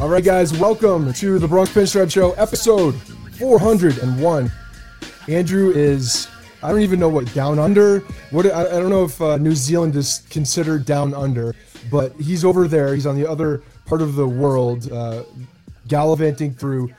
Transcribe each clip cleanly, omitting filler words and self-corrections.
All right, guys, welcome to the Bronx Pinstripe Show, episode 401. Andrew is, I don't even know what, down under? I don't know if New Zealand is considered down under, but he's over there. He's on the other part of the world, gallivanting through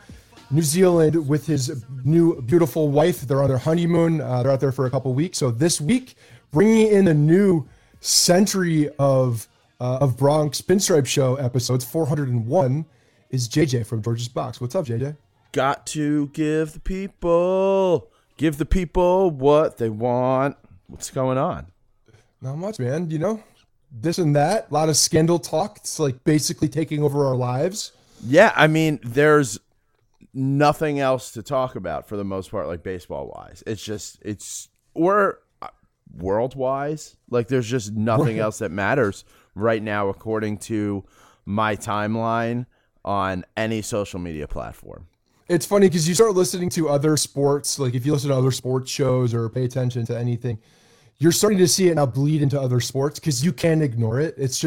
New Zealand with his new beautiful wife. They're on their honeymoon. They're out there for a couple weeks. So this week, bringing in a new century of Bronx Pinstripe Show episodes, 401, is JJ from George's Box. What's up, JJ? Got to give the people what they want. What's going on? Not much, man. You know, this and that, a lot of scandal talk. It's like basically taking over our lives. Yeah, I mean, there's nothing else to talk about for the most part, like baseball-wise. We're world-wise. Like, there's just nothing else that matters right now, according to my timeline on any social media platform. It's funny because you start listening to other sports, like if you listen to other sports shows or pay attention to anything, you're starting to see it now bleed into other sports because you can't ignore it. It's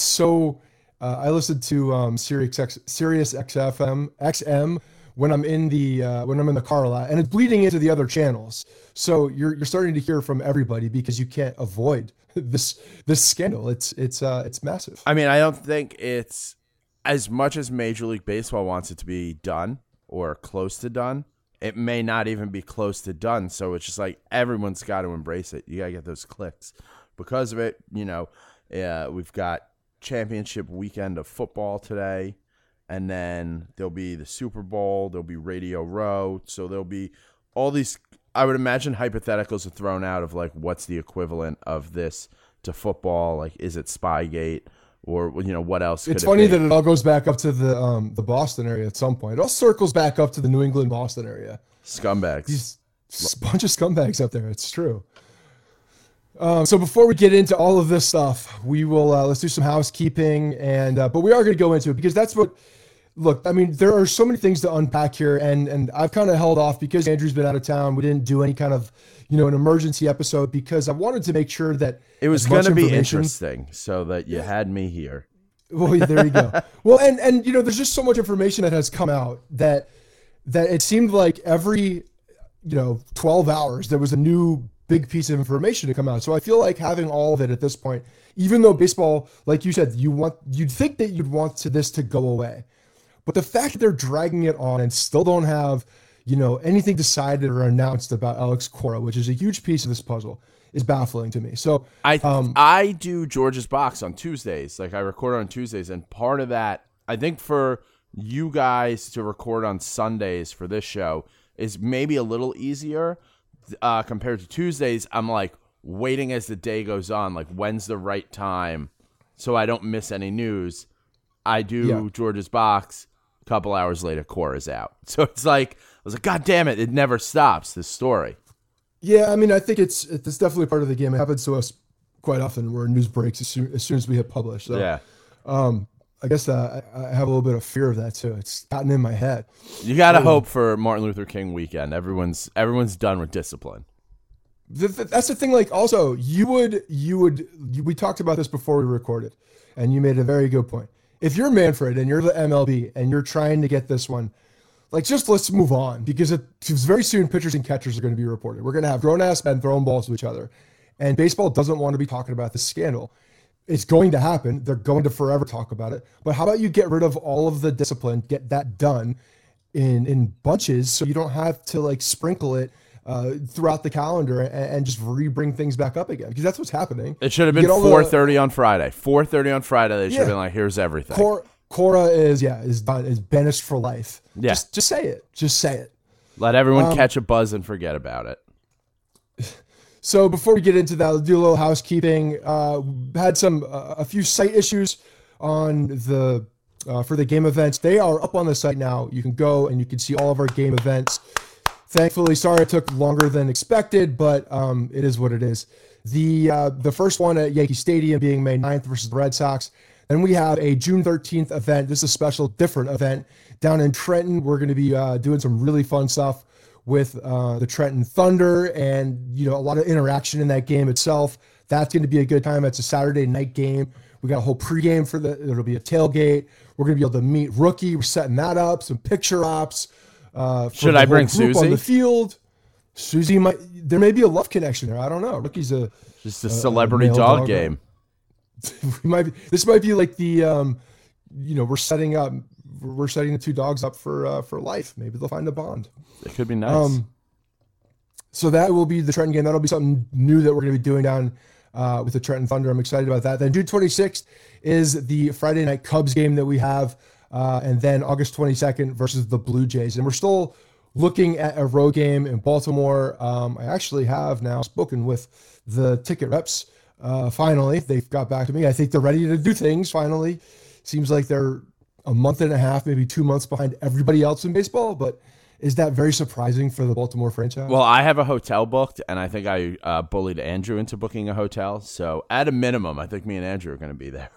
so, I listened to Sirius XM when I'm in the car a lot, and it's bleeding into the other channels. So you're starting to hear from everybody because you can't avoid this scandal. It's massive. I mean, I don't think it's as much as Major League Baseball wants it to be done or close to done. It may not even be close to done. So it's just like everyone's got to embrace it. You got to get those clicks because of it. You know, we've got championship weekend of football today, and then there'll be the Super Bowl. There'll be Radio Row. So there'll be all these. I would imagine hypotheticals are thrown out of like, what's the equivalent of this to football? Like, is it Spygate or, you know, what else? It's funny that it all goes back up to the Boston area at some point. It all circles back up to the New England, Boston area. Scumbags. These bunch of scumbags up there. It's true. So before we get into all of this stuff, we will, let's do some housekeeping and, but we are going to go into it because that's what, look, I mean, there are so many things to unpack here, and I've kind of held off because Andrew's been out of town. We didn't do any kind of, you know, an emergency episode because I wanted to make sure that it was going to be interesting so that you had me here. Well, there you go. Well, and you know, there's just so much information that has come out that it seemed like every, you know, 12 hours there was a new big piece of information to come out. So I feel like having all of it at this point, even though baseball, like you said, you'd think that you'd want this to go away, but the fact that they're dragging it on and still don't have, you know, anything decided or announced about Alex Cora, which is a huge piece of this puzzle, is baffling to me. So I do George's Box on Tuesdays. Like, I record on Tuesdays, and part of that, I think, for you guys to record on Sundays for this show is maybe a little easier compared to Tuesdays. I'm like waiting as the day goes on, like when's the right time so I don't miss any news. I do George's Box. A couple hours later, Cora's out. So it's like, I was like, God damn it, it never stops, this story. Yeah, I mean, I think it's definitely part of the game. It happens to us quite often where news breaks as soon as we hit publish. So, yeah. I guess I have a little bit of fear of that, too. It's gotten in my head. You got to hope for Martin Luther King weekend. Everyone's done with discipline. That's the thing. Like, also, we talked about this before we recorded, and you made a very good point. If you're Manfred and you're the MLB and you're trying to get this one, like, just let's move on, because it's very soon pitchers and catchers are going to be reported. We're going to have grown-ass men throwing balls to each other. And baseball doesn't want to be talking about this scandal. It's going to happen. They're going to forever talk about it. But how about you get rid of all of the discipline, get that done in bunches so you don't have to, like, sprinkle it throughout the calendar and just re-bring things back up again, because that's what's happening. It should have been 4:30 on Friday. 4:30 on Friday, they should have been like, here's everything. Cora is banished for life. Yeah. Just say it. Just say it. Let everyone catch a buzz and forget about it. So before we get into that, we'll do a little housekeeping. Had a few site issues on the for the game events. They are up on the site now. You can go and you can see all of our game events. Thankfully, sorry it took longer than expected, but it is what it is. The first one at Yankee Stadium being May 9th versus the Red Sox. Then we have a June 13th event. This is a special, different event down in Trenton. We're going to be doing some really fun stuff with the Trenton Thunder, and, you know, a lot of interaction in that game itself. That's going to be a good time. It's a Saturday night game. We got a whole pregame for it'll be a tailgate. We're going to be able to meet Rookie. We're setting that up. Some picture ops. Should I bring Susie on the field? Susie might. There may be a love connection there. I don't know. Rookie's just a celebrity dog game. This might be like the, you know, we're setting the two dogs up for life. Maybe they'll find a bond. It could be nice. So that will be the Trenton game. That'll be something new that we're going to be doing down with the Trenton Thunder. I'm excited about that. Then June 26th is the Friday night Cubs game that we have. And then August 22nd versus the Blue Jays. And we're still looking at a road game in Baltimore. I actually have now spoken with the ticket reps. Finally, they've got back to me. I think they're ready to do things. Finally, seems like they're a month and a half, maybe 2 months behind everybody else in baseball. But is that very surprising for the Baltimore franchise? Well, I have a hotel booked, and I think I bullied Andrew into booking a hotel. So at a minimum, I think me and Andrew are going to be there.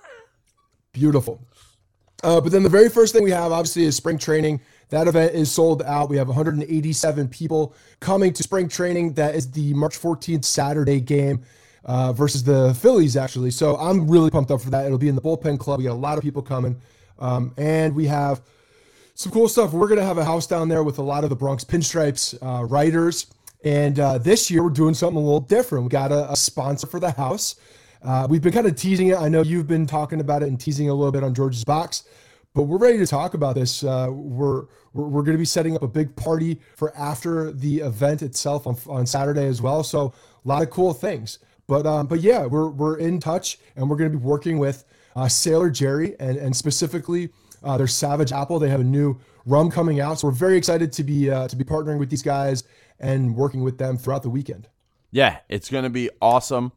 Beautiful. But then the very first thing we have, obviously, is spring training. That event is sold out. We have 187 people coming to spring training. That is the March 14th Saturday game versus the Phillies, actually. So I'm really pumped up for that. It'll be in the bullpen club. We got a lot of people coming. And we have some cool stuff. We're going to have a house down there with a lot of the Bronx Pinstripes writers. And this year, we're doing something a little different. We got a sponsor for the house. We've been kind of teasing it. I know you've been talking about it and teasing a little bit on George's Box, but we're ready to talk about this. We're going to be setting up a big party for after the event itself on Saturday as well. So a lot of cool things. But yeah, we're in touch, and we're going to be working with Sailor Jerry and specifically their Savage Apple. They have a new rum coming out, so we're very excited to be partnering with these guys and working with them throughout the weekend. Yeah, it's going to be awesome.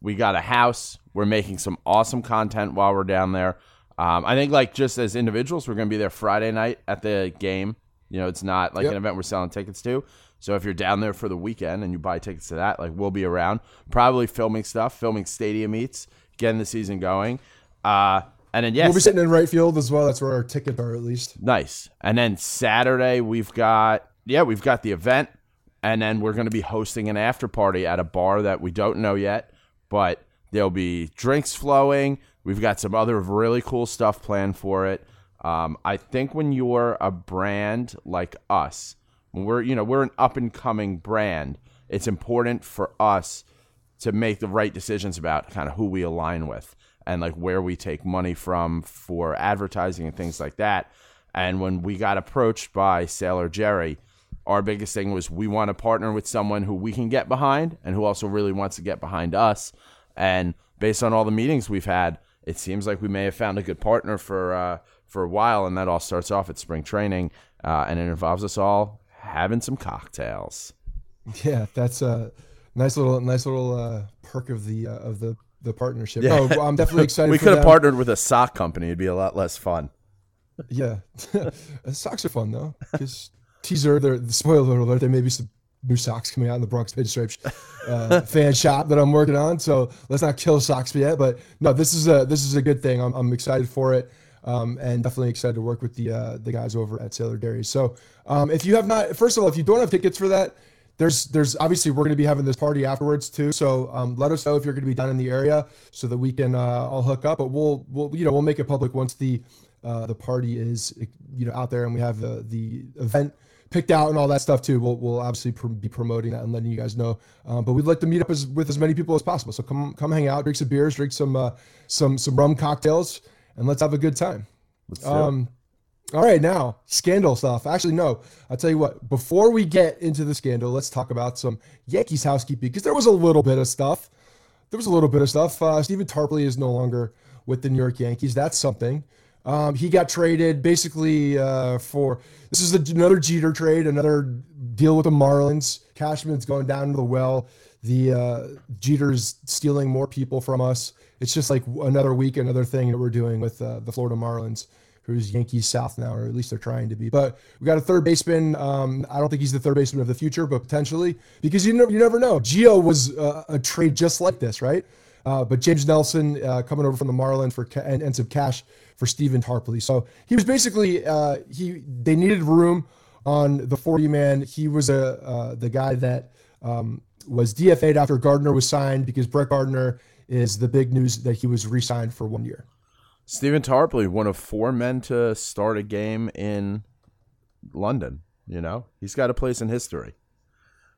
We got a house. We're making some awesome content while we're down there. I think, like, just as individuals, we're going to be there Friday night at the game. You know, it's not like an event we're selling tickets to. So if you're down there for the weekend and you buy tickets to that, like, we'll be around. Probably filming stuff, filming stadium eats, getting the season going. And then, we'll be sitting in right field as well. That's where our tickets are, at least. Nice. And then Saturday, we've got the event. And then we're going to be hosting an after party at a bar that we don't know yet. But there'll be drinks flowing. We've got some other really cool stuff planned for it. I think when you're a brand like us, when we're an up and coming brand, it's important for us to make the right decisions about kind of who we align with and like where we take money from for advertising and things like that. And when we got approached by Sailor Jerry, our biggest thing was we want to partner with someone who we can get behind and who also really wants to get behind us. And based on all the meetings we've had, it seems like we may have found a good partner for a while, and that all starts off at spring training, and it involves us all having some cocktails. Yeah, that's a nice little perk of the partnership. Yeah. Oh, I'm definitely excited. We could have partnered with a sock company; it'd be a lot less fun. Yeah, socks are fun though. Just teaser, the spoiler alert: there may be some new socks coming out in the Bronx Pinstripe fan shop that I'm working on. So let's not kill socks yet. But no, this is a good thing. I'm excited for it. And definitely excited to work with the guys over at Sailor Dairy. So if you have not, first of all, if you don't have tickets for that, there's obviously we're going to be having this party afterwards too. So let us know if you're going to be down in the area so that we can all hook up. But we'll make it public once the party is out there and we have the event picked out and all that stuff too. We'll obviously be promoting that and letting you guys know. But we'd like to meet up with as many people as possible. So come hang out, drink some beers, drink some rum cocktails. And let's have a good time. All right, now, scandal stuff. Actually, no. I'll tell you what. Before we get into the scandal, let's talk about some Yankees housekeeping because there was a little bit of stuff. Stephen Tarpley is no longer with the New York Yankees. That's something. He got traded basically another Jeter trade, another deal with the Marlins. Cashman's going down to the well. Jeter's stealing more people from us. It's just like another week, another thing that we're doing with the Florida Marlins, who's Yankees South now, or at least they're trying to be. But we got a third baseman. I don't think he's the third baseman of the future, but potentially, because you never know. Gio was a trade just like this, right? But James Nelson coming over from the Marlins and some cash for Stephen Tarpley. So he was basically they needed room on the 40-man. He was the guy that was DFA'd after Gardner was signed because Brett Gardner is the big news that he was re-signed for 1 year. Stephen Tarpley, one of four men to start a game in London. He's got a place in history.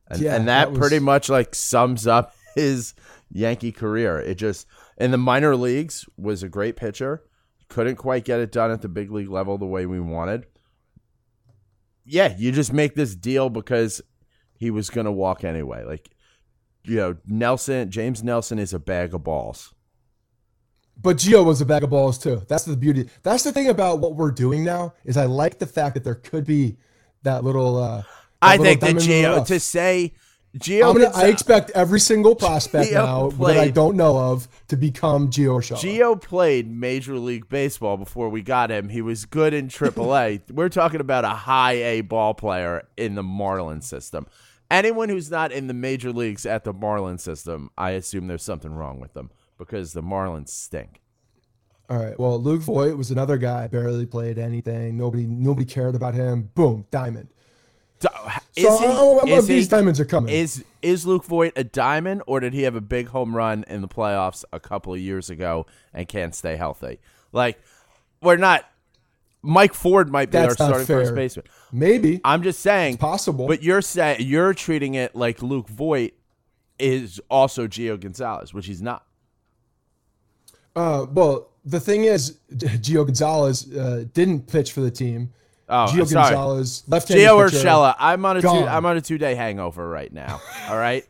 And that pretty much like sums up his Yankee career. It just, in the minor leagues, was a great pitcher. Couldn't quite get it done at the big league level the way we wanted. Yeah, you just make this deal because he was going to walk anyway. Like, James Nelson is a bag of balls. But Gio was a bag of balls too. That's the beauty. That's the thing about what we're doing now is I like the fact that there could be that little. I expect every single prospect that I don't know of to become Gio Urshela. Gio played Major League Baseball before we got him. He was good in AAA. We're talking about a high A ball player in the Marlins system. Anyone who's not in the major leagues at the Marlins system, I assume there's something wrong with them because the Marlins stink. All right. Well, Luke Voit was another guy. Barely played anything. Nobody cared about him. Boom. Diamond. These diamonds are coming. Is Luke Voit a diamond, or did he have a big home run in the playoffs a couple of years ago and can't stay healthy? Like, we're not. Mike Ford might be our starting first baseman. Maybe. I'm just saying. It's possible. But you're treating it like Luke Voit is also Gio Gonzalez, which he's not. Well, the thing is, Gio Gonzalez didn't pitch for the team. Oh, Gio Gonzalez, left-handed Gio pitcher. Urshela. I'm on a 2-day hangover right now. All right.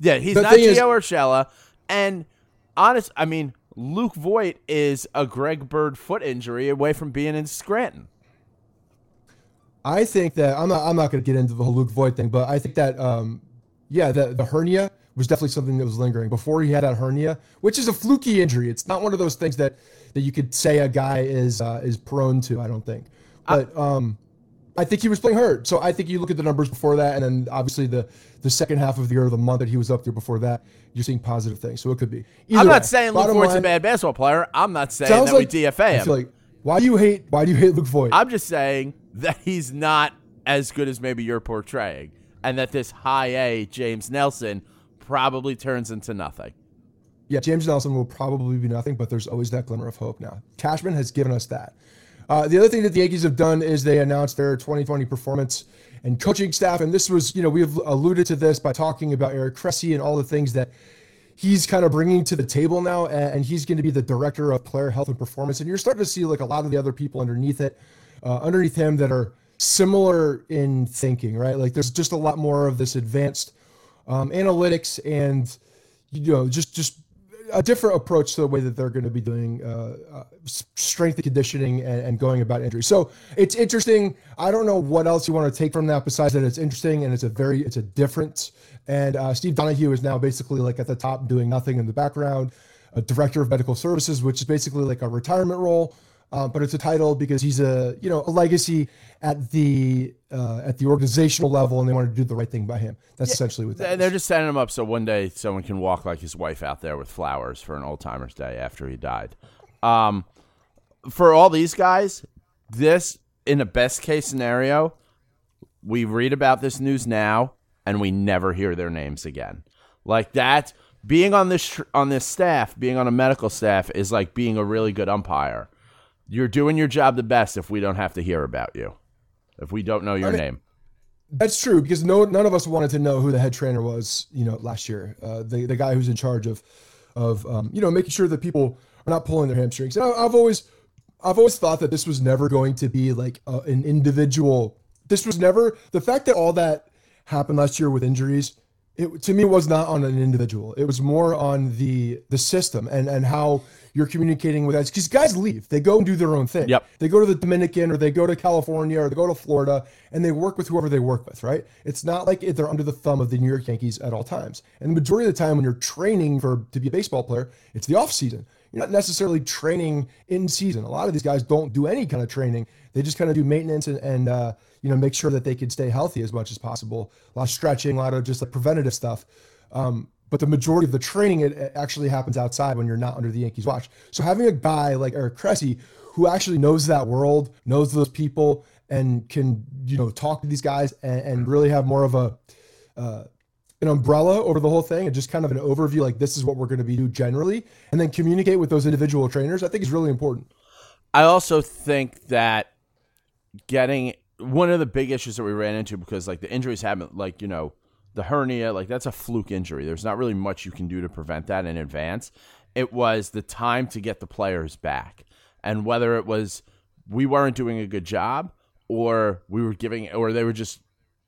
Yeah, he's not Gio Urshela. And Luke Voit is a Greg Bird foot injury away from being in Scranton. I think that I'm not going to get into the whole Luke Voit thing, but I think that the hernia was definitely something that was lingering before he had that hernia, which is a fluky injury. It's not one of those things that you could say a guy is prone to. I don't think, but I think he was playing hurt. So I think you look at the numbers before that, and then obviously the second half of the year or the month that he was up there before that, you're seeing positive things. So it could be. I'm not saying Luke Voit's a bad basketball player. I'm not saying that we DFA him. I feel like, why do you hate Luke Voit? I'm just saying that he's not as good as maybe you're portraying, and that this high A James Nelson probably turns into nothing. Yeah, James Nelson will probably be nothing, but there's always that glimmer of hope now. Cashman has given us that. The other thing that the Yankees have done is they announced their 2020 performance and coaching staff. And this was, you know, we've alluded to this by talking about Eric Cressy and all the things that he's kind of bringing to the table now. And he's going to be the director of player health and performance. And you're starting to see like a lot of the other people underneath it, underneath him that are similar in thinking, right? Like there's just a lot more of this advanced analytics and, you know, just a different approach to the way that they're going to be doing strength and conditioning and going about injury. So it's interesting. I don't know what else you want to take from that besides that it's interesting and it's a difference. And Steve Donahue is now basically like at the top doing nothing in the background, a director of medical services, which is basically like a retirement role. But it's a title because he's a legacy at the organizational level, and they want to do the right thing by him. That's essentially what that is. They're just setting him up so one day someone can walk like his wife out there with flowers for an old-timer's day after he died. For all these guys, this, in a best-case scenario, we read about this news now, and we never hear their names again. Like that, being on this staff, being on a medical staff, is like being a really good umpire. You're doing your job the best if we don't have to hear about you, if we don't know your name. That's true, because none of us wanted to know who the head trainer was, you know, last year. The guy who's in charge of making sure that people are not pulling their hamstrings. And I've always thought that this was never going to be like an individual. This was never the fact that all that happened last year with injuries. It, to me, was not on an individual. It was more on the system and how you're communicating with guys. Because guys leave. They go and do their own thing. Yep. They go to the Dominican or they go to California or they go to Florida and they work with whoever they work with, right? It's not like they're under the thumb of the New York Yankees at all times. And the majority of the time when you're training to be a baseball player, it's the off season. You're not necessarily training in season. A lot of these guys don't do any kind of training. They just kind of do maintenance and make sure that they can stay healthy as much as possible. A lot of stretching, a lot of just like preventative stuff. But the majority of the training, it actually happens outside when you're not under the Yankees watch. So having a guy like Eric Cressy, who actually knows that world, knows those people, and can, you know, talk to these guys and really have more of an umbrella over the whole thing and just kind of an overview, like this is what we're going to be doing generally, and then communicate with those individual trainers, I think is really important. I also think that getting one of the big issues that we ran into, because like the injuries haven't, like, you know, the hernia, like that's a fluke injury. There's not really much you can do to prevent that in advance. It was the time to get the players back, and whether it was we weren't doing a good job or we were giving, or they were just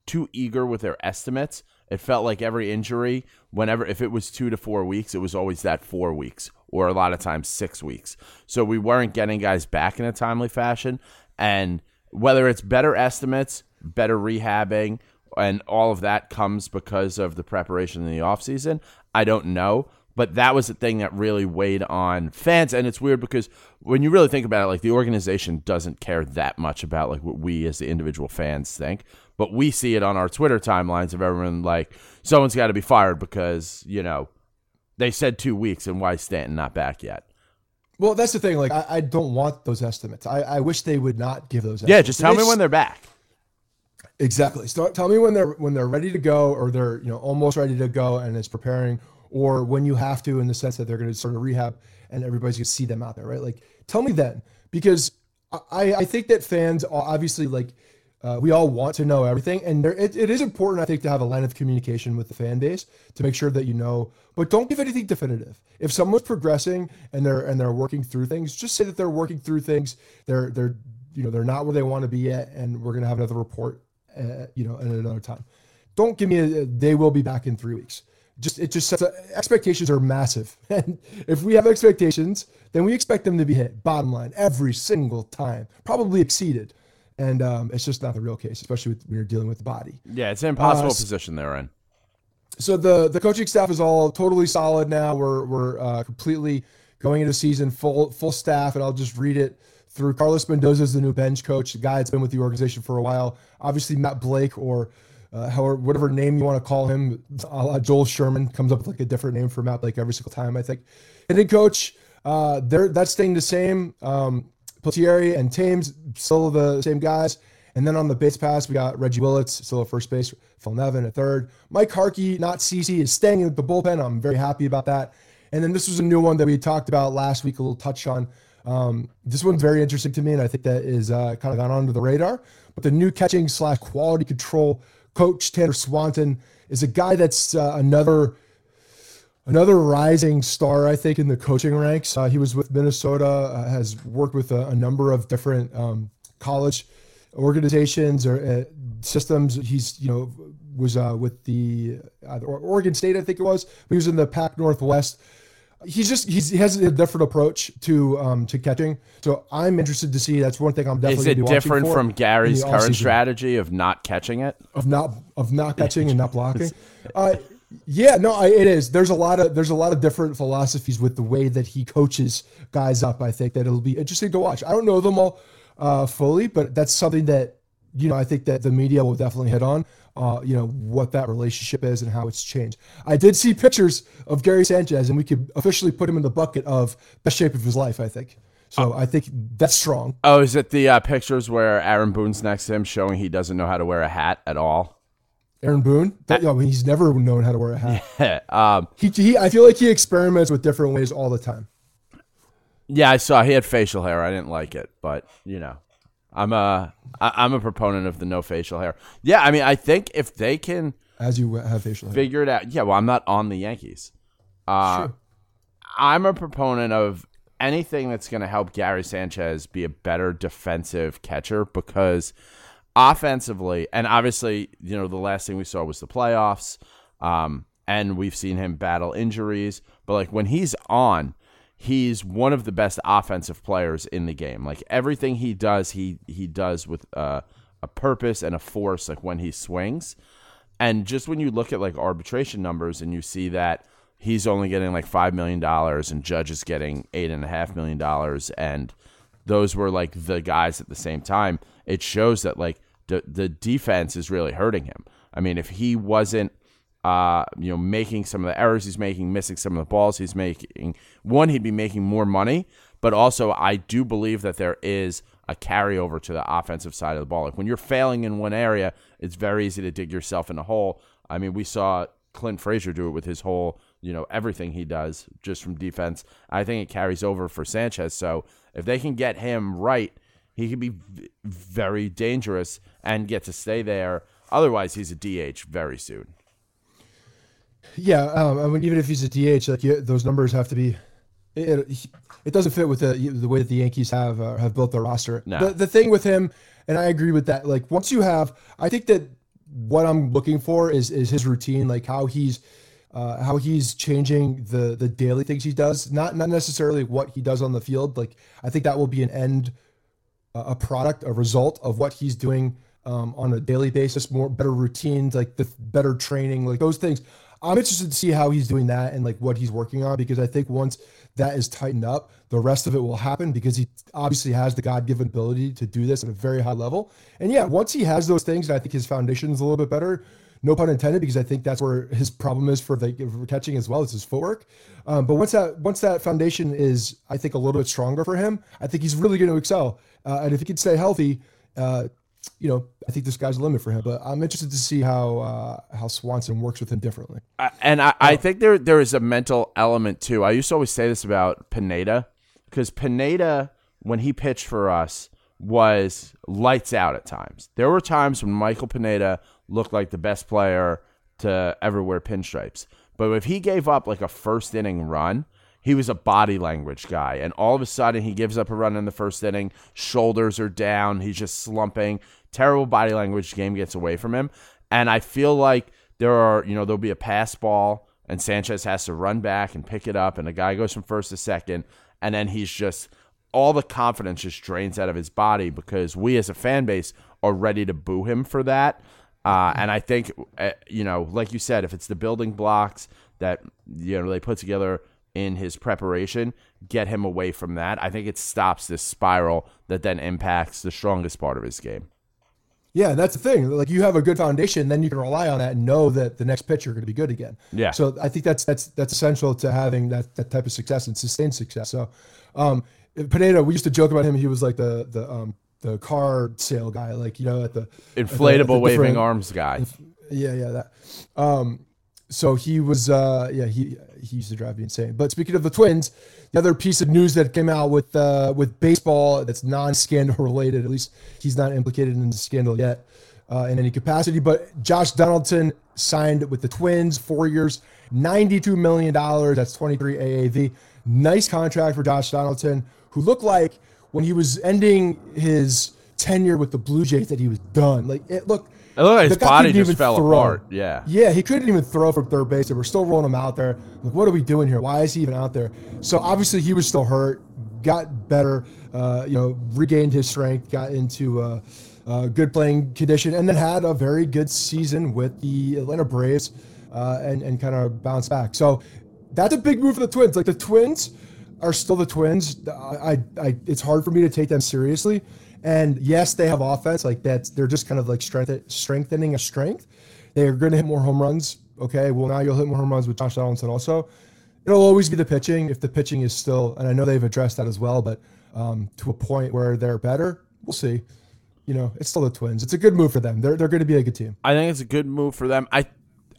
too eager with their estimates. It felt like every injury, if it was 2 to 4 weeks, it was always that 4 weeks or a lot of times 6 weeks. So we weren't getting guys back in a timely fashion. And whether it's better estimates, better rehabbing, and all of that comes because of the preparation in the offseason, I don't know. But that was the thing that really weighed on fans. And it's weird because when you really think about it, like the organization doesn't care that much about like what we as the individual fans think. But we see it on our Twitter timelines of everyone like, someone's got to be fired because, you know, they said 2 weeks and why is Stanton not back yet? Well, that's the thing. Like, I don't want those estimates. I wish they would not give those estimates. Yeah, just tell me when they're back. Exactly. So tell me when they're ready to go, or they're, you know, almost ready to go and is preparing, or when you have to, in the sense that they're going to sort of rehab and everybody's going to see them out there, right? Like, tell me then, because I think that fans are obviously like, we all want to know everything, and it is important, I think, to have a line of communication with the fan base to make sure that you know. But don't give anything definitive. If someone's progressing and they're working through things, just say that they're working through things. They're not where they want to be yet, and we're gonna have another report, at another time. Don't give me they will be back in 3 weeks. It just sets expectations are massive, and if we have expectations, then we expect them to be hit. Bottom line, every single time, probably exceeded. And it's just not the real case, especially when you're dealing with the body. Yeah, it's an impossible position they're in. So the coaching staff is all totally solid now. We're completely going into season full staff, and I'll just read it through. Carlos Mendoza is the new bench coach, the guy that's been with the organization for a while. Obviously, Matt Blake, or however, whatever name you want to call him, a la Joel Sherman, comes up with like a different name for Matt Blake every single time, I think. And then coach, that's staying the same. Peltieri and Thames, still the same guys. And then on the base pass, we got Reggie Willits, still at first base, Phil Nevin at third. Mike Harkey, not CeCe, is staying at the bullpen. I'm very happy about that. And then this was a new one that we talked about last week, a little touch on. This one's very interesting to me, and I think that is kind of gone onto the radar. But the new catching / quality control coach, Tanner Swanton, is a guy that's another rising star, I think, in the coaching ranks. He was with Minnesota, has worked with a number of different college organizations or systems. He's, was with the Oregon State, I think it was. He was in the Pac Northwest. He has a different approach to catching. So I'm interested to see. That's one thing I'm definitely going to be watching for. Is it different from Gary's current strategy of not catching it? Of not catching and not blocking? Yeah, no, it is. There's a lot of different philosophies with the way that he coaches guys up. I think that it'll be interesting to watch. I don't know them all fully, but that's something that, I think that the media will definitely hit on, what that relationship is and how it's changed. I did see pictures of Gary Sanchez, and we could officially put him in the bucket of best shape of his life, I think. So I think that's strong. Oh, is it the pictures where Aaron Boone's next to him showing he doesn't know how to wear a hat at all? Aaron Boone? He's never known how to wear a hat. Yeah, I feel like he experiments with different ways all the time. Yeah, I saw he had facial hair. I didn't like it, but I'm a proponent of the no facial hair. Yeah, I mean, I think if they can, as you have facial hair, figure it out. Yeah, well, I'm not on the Yankees. Sure. I'm a proponent of anything that's going to help Gary Sanchez be a better defensive catcher, because offensively, and obviously, the last thing we saw was the playoffs, and we've seen him battle injuries. But when he's on, he's one of the best offensive players in the game. Everything he does, he does with a purpose and a force. When he swings, and just when you look at arbitration numbers and you see that he's only getting $5 million and Judge is getting $8.5 million, and those were the guys at the same time. It shows that the defense is really hurting him. I mean, if he wasn't, making some of the errors he's making, missing some of the balls he's making, one, he'd be making more money. But also, I do believe that there is a carryover to the offensive side of the ball. When you're failing in one area, it's very easy to dig yourself in a hole. I mean, we saw Clint Frazier do it with his whole, everything he does just from defense. I think it carries over for Sanchez. So if they can get him right, he could be very dangerous and get to stay there. Otherwise, he's a DH very soon. Yeah, I mean, even if he's a DH, those numbers have to be. It doesn't fit with the way that the Yankees have built their roster. No. The thing with him, and I agree with that. Once you have, I think that what I'm looking for is his routine, how he's changing the daily things he does, not necessarily what he does on the field. I think that will be an end. A product, a result of what he's doing on a daily basis, better routines, the better training, those things. I'm interested to see how he's doing that and what he's working on, because I think once that is tightened up, the rest of it will happen, because he obviously has the God-given ability to do this at a very high level. And yeah, once he has those things, and I think his foundation is a little bit better, no pun intended, because I think that's where his problem is for catching as well as his footwork. But once that foundation is, I think, a little bit stronger for him, I think he's really going to excel. And if he can stay healthy, I think this guy's the limit for him. But I'm interested to see how Swanson works with him differently. I think there is a mental element too. I used to always say this about Pineda, because Pineda, when he pitched for us, was lights out at times. There were times when Michael Pineda looked like the best player to ever wear pinstripes. But if he gave up a first inning run, he was a body language guy. And all of a sudden he gives up a run in the first inning, shoulders are down, he's just slumping, terrible body language, game gets away from him. And I feel like there'll be a pass ball and Sanchez has to run back and pick it up, and the guy goes from first to second, and then he's just, all the confidence just drains out of his body, because we as a fan base are ready to boo him for that. And I think, like you said, if it's the building blocks that, they put together in his preparation, get him away from that, I think it stops this spiral that then impacts the strongest part of his game. Yeah, that's the thing. You have a good foundation, then you can rely on that and know that the next pitch you're going to be good again. Yeah. So I think that's essential to having that type of success and sustained success. So Pineda, we used to joke about him. He was like the car sale guy, at the inflatable waving arms guy. Yeah. That. So he was, yeah, he used to drive me insane. But speaking of the Twins, the other piece of news that came out with baseball that's non-scandal related, at least he's not implicated in the scandal yet in any capacity. But Josh Donaldson signed with the Twins, 4 years, $92 million. That's 23 AAV. Nice contract for Josh Donaldson, who looked like when he was ending his tenure with the Blue Jays that he was done. Like, it looked... I look like his body just fell apart. Yeah. Yeah, he couldn't even throw from third base. They were still rolling him out there. Like, what are we doing here? Why is he even out there? So obviously he was still hurt, got better, regained his strength, got into good playing condition, and then had a very good season with the Atlanta Braves and kind of bounced back. So that's a big move for the Twins. Like, the Twins are still the Twins. It's hard for me to take them seriously. And yes, they have offense. Like, that's, they're just kind of like strengthening a strength. They are going to hit more home runs. Okay, well, now you'll hit more home runs with Josh Donaldson also. It'll always be the pitching if the pitching is still, and I know they've addressed that as well, but to a point where they're better, we'll see. You know, it's still the Twins. It's a good move for them. They're going to be a good team. I think it's a good move for them. I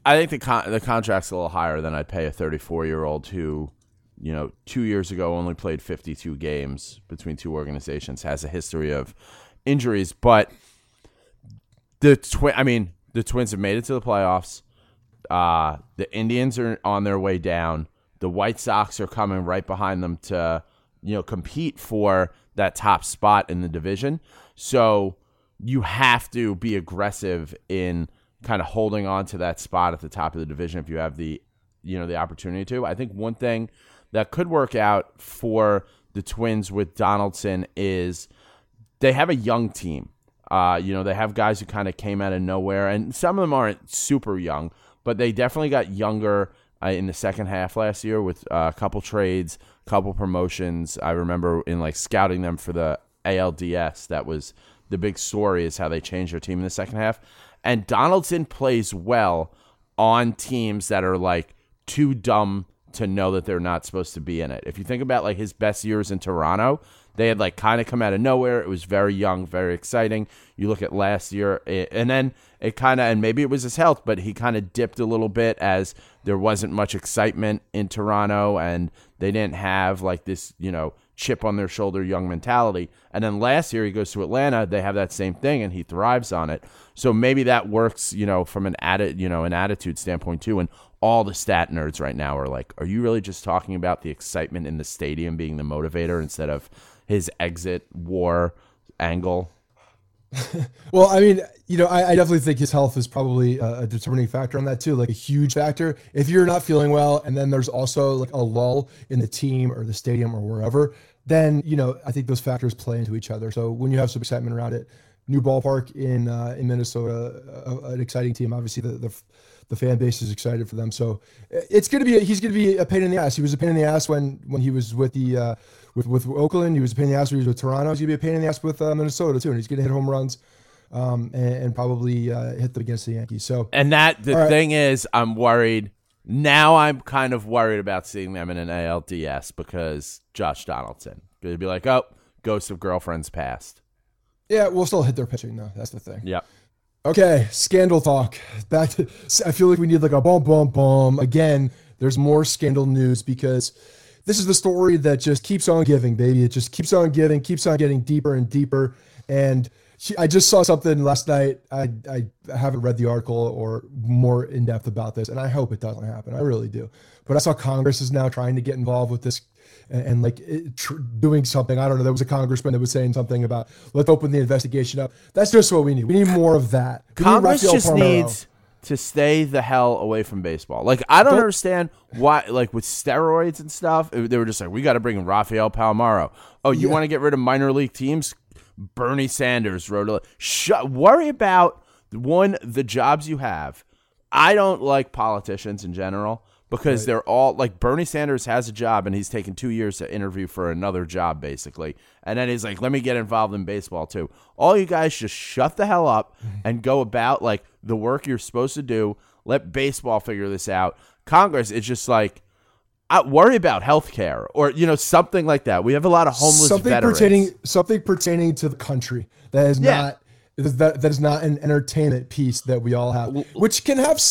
think the contract's a little higher than I'd pay a 34-year-old who, 2 years ago only played 52 games between two organizations, has a history of injuries. But the Twins have made it to the playoffs. The Indians are on their way down. The White Sox are coming right behind them to, compete for that top spot in the division. So you have to be aggressive in kind of holding on to that spot at the top of the division if you have the opportunity to. I think one thing that could work out for the Twins with Donaldson is they have a young team. They have guys who kind of came out of nowhere, and some of them aren't super young, but they definitely got younger in the second half last year with a couple trades, couple promotions. I remember in scouting them for the ALDS, that was the big story, is how they changed their team in the second half. And Donaldson plays well on teams that are too dumb to know that they're not supposed to be in it. If you think about his best years in Toronto, they had kind of come out of nowhere. It was very young, very exciting. You look at last year, and then it kind of, and maybe it was his health, but he kind of dipped a little bit as there wasn't much excitement in Toronto, and they didn't have this, chip on their shoulder young mentality. And then last year he goes to Atlanta, they have that same thing, and he thrives on it. So maybe that works, from an attitude standpoint too. And all the stat nerds right now are like, are you really just talking about the excitement in the stadium being the motivator instead of his exit war angle? Well, I definitely think his health is probably a determining factor on that too, a huge factor. If you're not feeling well, and then there's also a lull in the team or the stadium or wherever, then, I think those factors play into each other. So when you have some excitement around it, new ballpark in Minnesota, an exciting team, obviously the fan base is excited for them. So it's going to be, he's going to be a pain in the ass. He was a pain in the ass when he was with the, with Oakland. He was a pain in the ass when he was with Toronto. He's going to be a pain in the ass with Minnesota too. And he's going to hit home runs and probably hit them against the Yankees. So, and thing is, I'm worried. Now I'm kind of worried about seeing them in an ALDS because Josh Donaldson. They'd be like, oh, ghosts of girlfriends past. Yeah, we'll still hit their pitching though. That's the thing. Yeah. Okay, scandal talk. Back to, I feel like we need a bum, bum, bum. Again, there's more scandal news because this is the story that just keeps on giving, baby. It just keeps on giving, keeps on getting deeper and deeper. And I just saw something last night. I haven't read the article or more in depth about this, and I hope it doesn't happen. I really do. But I saw Congress is now trying to get involved with this and doing something. I don't know. There was a congressman that was saying something about, let's open the investigation up. That's just what we need. We need more of that. Congress just needs to stay the hell away from baseball. I don't understand why, with steroids and stuff, they were just we got to bring in Rafael Palmeiro. Oh, you want to get rid of minor league teams? Bernie Sanders wrote worry about, one, the jobs you have. I don't like politicians in general. Because right. They're all Bernie Sanders has a job and he's taken 2 years to interview for another job, basically. And then he's like, let me get involved in baseball, too. All you guys just shut the hell up and go about the work you're supposed to do. Let baseball figure this out. Congress is just I worry about healthcare or, something like that. We have a lot of homeless veterans. Something pertaining to the country that is not. That is not an entertainment piece that we all have, which can have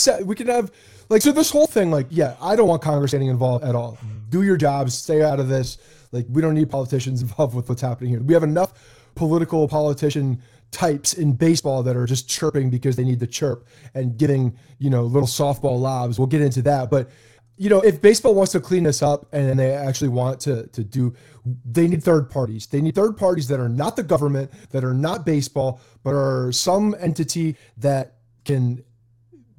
Like, so this whole thing, like, yeah, I don't want Congress getting involved at all. Do your jobs, stay out of this. Like, we don't need politicians involved with what's happening here. We have enough political politician types in baseball that are just chirping because they need to chirp and getting, you know, little softball lobs. We'll get into that. But, you know, if baseball wants to clean this up and they actually want to do, they need third parties. They need third parties that are not the government, that are not baseball, but are some entity that can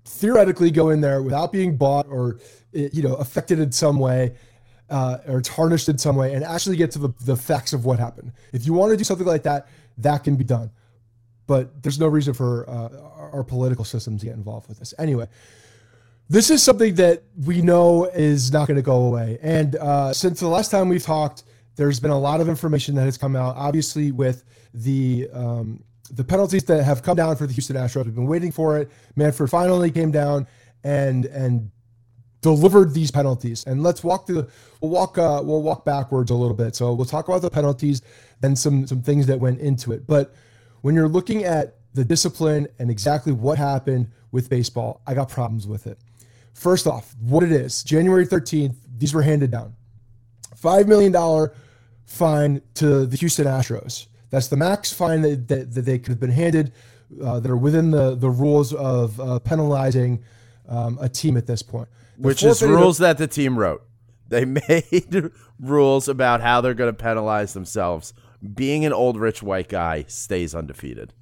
theoretically go in there without being bought or, you know, affected in some way or tarnished in some way and actually get to the facts of what happened. If you want to do something like that, that can be done. But there's no reason for our political system to get involved with this. Anyway, this is something that we know is not going to go away. And since the last time we've talked, there's been a lot of information that has come out, obviously, with the penalties that have come down for the Houston Astros. We've been waiting for it. Manfred finally came down and delivered these penalties. And let's walk through. We'll walk backwards a little bit. So we'll talk about the penalties and some things that went into it. But when you're looking at the discipline and exactly what happened with baseball, I got problems with it. First off, what it is, January 13th, these were handed down. $5 million fine to the Houston Astros. That's the max fine that they could have been handed that are within the rules of penalizing a team at this point. Which is rules that the team wrote. They made rules about how they're going to penalize themselves. Being an old rich white guy stays undefeated.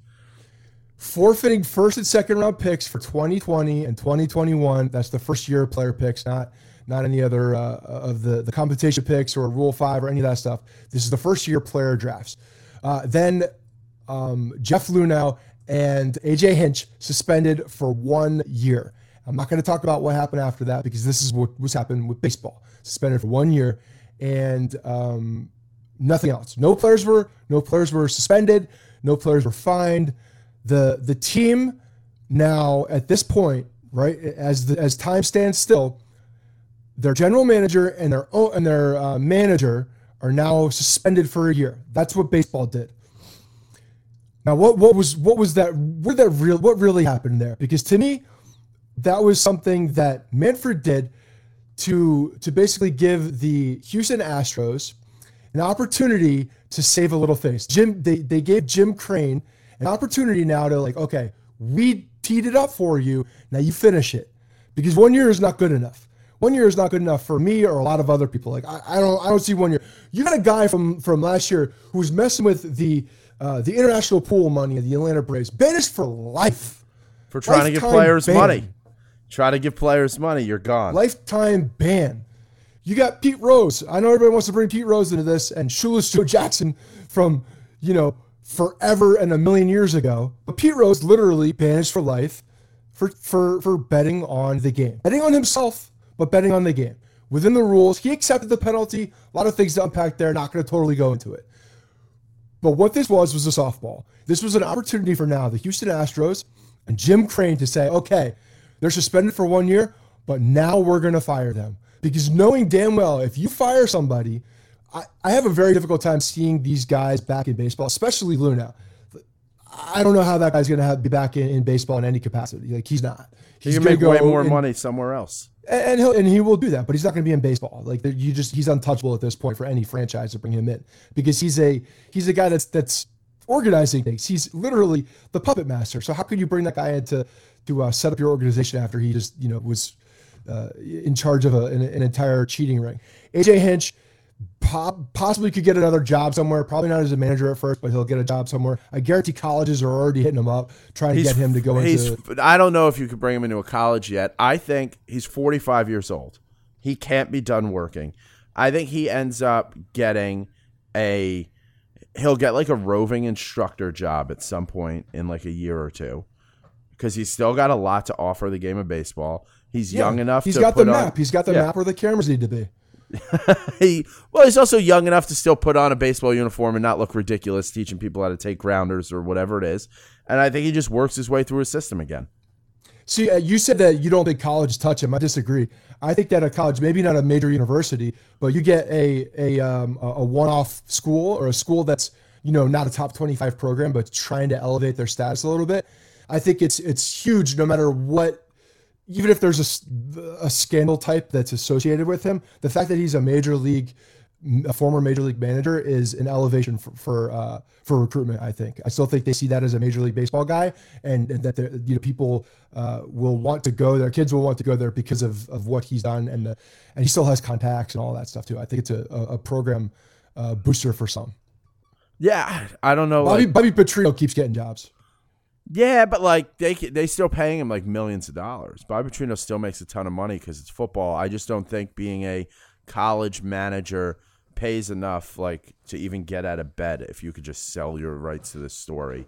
Forfeiting first and second round picks for 2020 and 2021. That's the first year player picks, not any other of the compensation picks or Rule 5 or any of that stuff. This is the first year player drafts. Then Jeff Luhnow and AJ Hinch suspended for 1 year. I'm not going to talk about what happened after that because this is what's happened with baseball. Suspended for 1 year and nothing else. No players were suspended. No players were fined. The team now at this point, right, as time stands still, their general manager and their manager are now suspended for a year. That's what baseball did. Now, what really happened there? Because to me, that was something that Manfred did to basically give the Houston Astros an opportunity to save a little face. They gave Jim Crane an opportunity now to, like, okay, we teed it up for you. Now you finish it, because 1 year is not good enough. 1 year is not good enough for me or a lot of other people. Like, I don't see 1 year. You got a guy from last year who was messing with the international pool money of the Atlanta Braves. Banished for life. For trying to give players money. Try to give players money. You're gone. Lifetime ban. You got Pete Rose. I know everybody wants to bring Pete Rose into this, and Shoeless Joe Jackson from, you know, forever and a million years ago. But Pete Rose literally banished for life for betting on the game. Betting on himself, but betting on the game. Within the rules, he accepted the penalty. A lot of things to unpack there. Not going to totally go into it. But what this was a softball. This was an opportunity for now the Houston Astros and Jim Crane to say, okay, they're suspended for 1 year, but now we're going to fire them. Because knowing damn well, if you fire somebody, I have a very difficult time seeing these guys back in baseball, especially Luhnow. I don't know how that guy's going to be back in baseball in any capacity. Like, he's not. He's going to make way more money somewhere else. And he will do that, but he's not going to be in baseball. Like, he's untouchable at this point for any franchise to bring him in, because he's a guy that's organizing things. He's literally the puppet master. So how could you bring that guy in to set up your organization after he just, you know, was in charge of an entire cheating ring? AJ Hinch possibly could get another job somewhere. Probably not as a manager at first, but he'll get a job somewhere. I guarantee colleges are already hitting him up, trying to get him to go into... I don't know if you could bring him into a college yet. I think he's 45 years old. He can't be done working. I think he ends up getting he'll get like a roving instructor job at some point in like a year or two, because he's still got a lot to offer the game of baseball. He's young enough. He's got the map. He's got the map where the cameras need to be. He's also young enough to still put on a baseball uniform and not look ridiculous teaching people how to take grounders or whatever it is. And I think he just works his way through his system again. See, you said that you don't think colleges touch him. I disagree. I think that a college, maybe not a major university, but you get a one-off school or a school that's, you know, not a top 25 program, but trying to elevate their status a little bit. I think it's huge no matter what even if there's a scandal type that's associated with him, the fact that he's a former major league manager is an elevation for recruitment. I think. I still think they see that as a major league baseball guy, and that people will want to go there. Kids will want to go there because of what he's done, and he still has contacts and all that stuff too. I think it's a program booster for some. Yeah, I don't know. Bobby Petrino keeps getting jobs. Yeah, but they still paying him millions of dollars. Bobby Petrino still makes a ton of money because it's football. I just don't think being a college manager pays enough to even get out of bed. If you could just sell your rights to this story,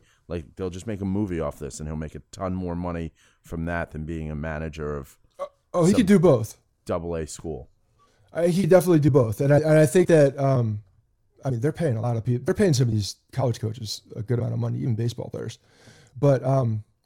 they'll just make a movie off this, and he'll make a ton more money from that than being a manager of. He could do both. AA school. He could definitely do both, and I think that. They're paying a lot of people. They're paying some of these college coaches a good amount of money, even baseball players. But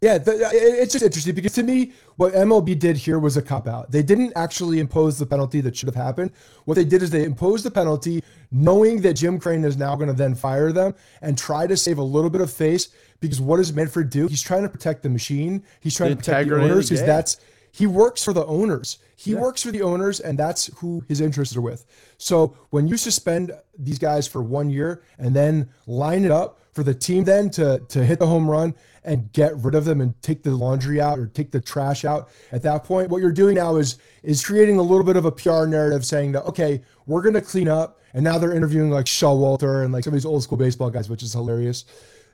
it's just interesting because to me, what MLB did here was a cop out. They didn't actually impose the penalty that should have happened. What they did is they imposed the penalty, knowing that Jim Crane is now going to then fire them and try to save a little bit of face. Because what does Medford do? He's trying to protect the machine. He's trying to protect the owners. Because he works for the owners. He works for the owners, and that's who his interests are with. So when you suspend these guys for 1 year and then line it up for the team then to hit the home run and get rid of them and take the laundry out or take the trash out at that point, what you're doing now is creating a little bit of a PR narrative saying that, okay, we're going to clean up. And now they're interviewing Showalter and some of these old school baseball guys, which is hilarious.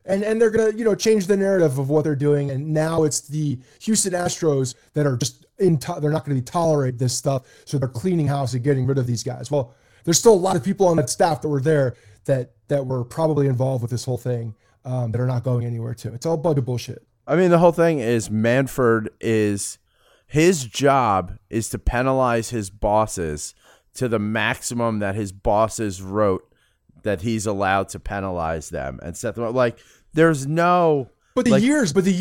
And they're going to, change the narrative of what they're doing. And now it's the Houston Astros that are just they're not going to tolerate this stuff. So they're cleaning house and getting rid of these guys. Well, there's still a lot of people on that staff that were there that were probably involved with this whole thing that are not going anywhere too. It's all a bunch of bullshit. The whole thing is Manfred his job is to penalize his bosses to the maximum that his bosses wrote that he's allowed to penalize them and set them up. There's no, the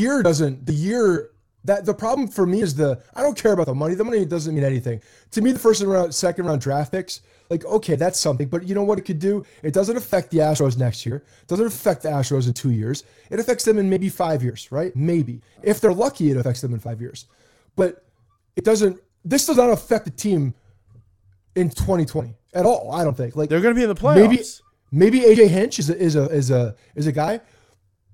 problem for me is I don't care about the money. The money doesn't mean anything to me. The first round, second round draft picks, okay, that's something, but you know what it could do? It doesn't affect the Astros next year. It doesn't affect the Astros in 2 years. It affects them in maybe 5 years, right? Maybe if they're lucky, it affects them in 5 years, but this does not affect the team in 2020 at all. I don't think they're going to be in the playoffs. Maybe AJ Hinch is a guy.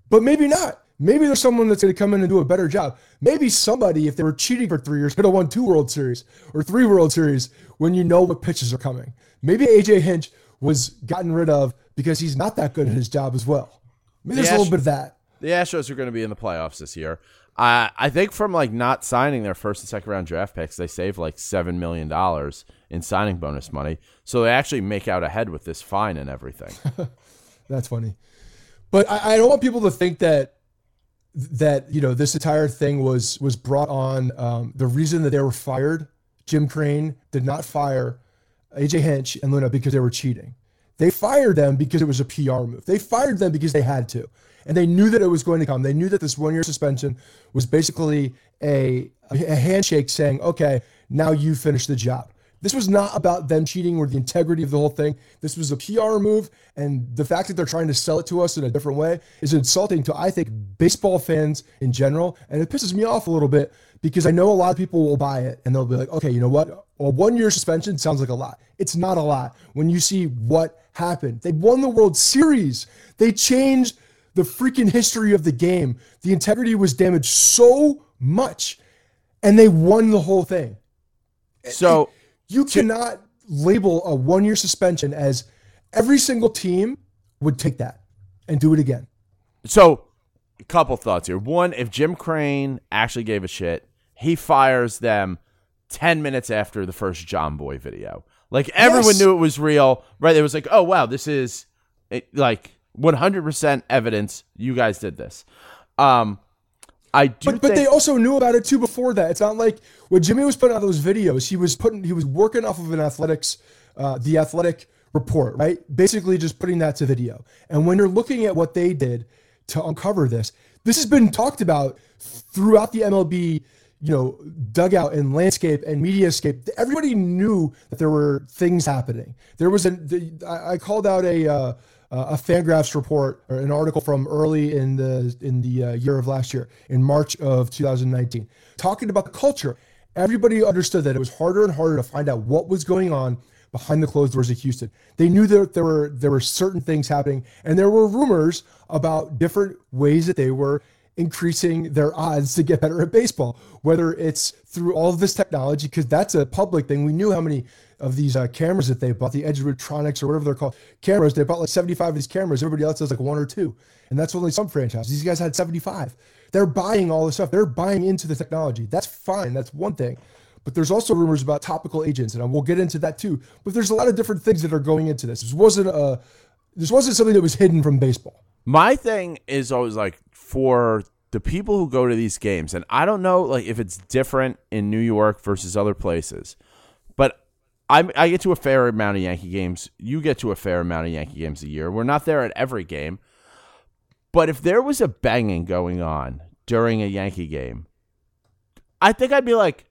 But maybe not. Maybe there's someone that's going to come in and do a better job. Maybe somebody, if they were cheating for 3 years, could have won 2 World Series or 3 World Series when you know what pitches are coming. Maybe AJ Hinch was gotten rid of because he's not that good at his job as well. Maybe there's a little bit of that. The Astros are going to be in the playoffs this year. I think from not signing their first and second round draft picks, they save $7 million in signing bonus money. So they actually make out ahead with this fine and everything. That's funny. But I don't want people to think that this entire thing was brought on. The reason that they were fired, Jim Crane did not fire AJ Hinch and Luna because they were cheating. They fired them because it was a PR move. They fired them because they had to. And they knew that it was going to come. They knew that this 1 year suspension was basically a handshake saying, okay, now you finish the job. This was not about them cheating or the integrity of the whole thing. This was a PR move, and the fact that they're trying to sell it to us in a different way is insulting to, I think, baseball fans in general, and it pisses me off a little bit because I know a lot of people will buy it, and they'll be okay, you know what? A 1 year suspension sounds like a lot. It's not a lot when you see what happened. They won the World Series. They changed the freaking history of the game. The integrity was damaged so much, and they won the whole thing. So... You cannot label a 1 year suspension as every single team would take that and do it again. So a couple thoughts here. One, if Jim Crane actually gave a shit, he fires them 10 minutes after the first John Boy video. Everyone knew it was real, right? It was oh, wow, this is 100% evidence you guys did this. But they also knew about it too before that. It's not when Jimmy was putting out those videos, he was working off of the athletic report, right? Basically just putting that to video. And when you're looking at what they did to uncover this has been talked about throughout the MLB, dugout and landscape and mediascape. Everybody knew that there were things happening. There was I called out a Fangraphs report or an article from early in the year of last year, in March of 2019, talking about the culture. everybody understood that it was harder and harder to find out what was going on behind the closed doors of Houston. They knew that there were certain things happening, and there were rumors about different ways that they were increasing their odds to get better at baseball, whether it's through all of this technology, because that's a public thing. We knew how many of these cameras that they bought, the Edgewoodtronics or whatever they're called, cameras. They bought like 75 of these cameras. Everybody else has like one or two, and that's only some franchises. These guys had 75. They're buying all this stuff. They're buying into the technology. That's fine. That's one thing. But there's also rumors about topical agents, and we'll get into that too. But there's a lot of different things that are going into this. This wasn't something that was hidden from baseball. My thing is always like, for the people who go to these games, and I don't know like if it's different in New York versus other places, but I get to a fair amount of Yankee games. You get to a fair amount of Yankee games a year. We're not there at every game. But if there was a banging going on during a Yankee game, I think I'd be like,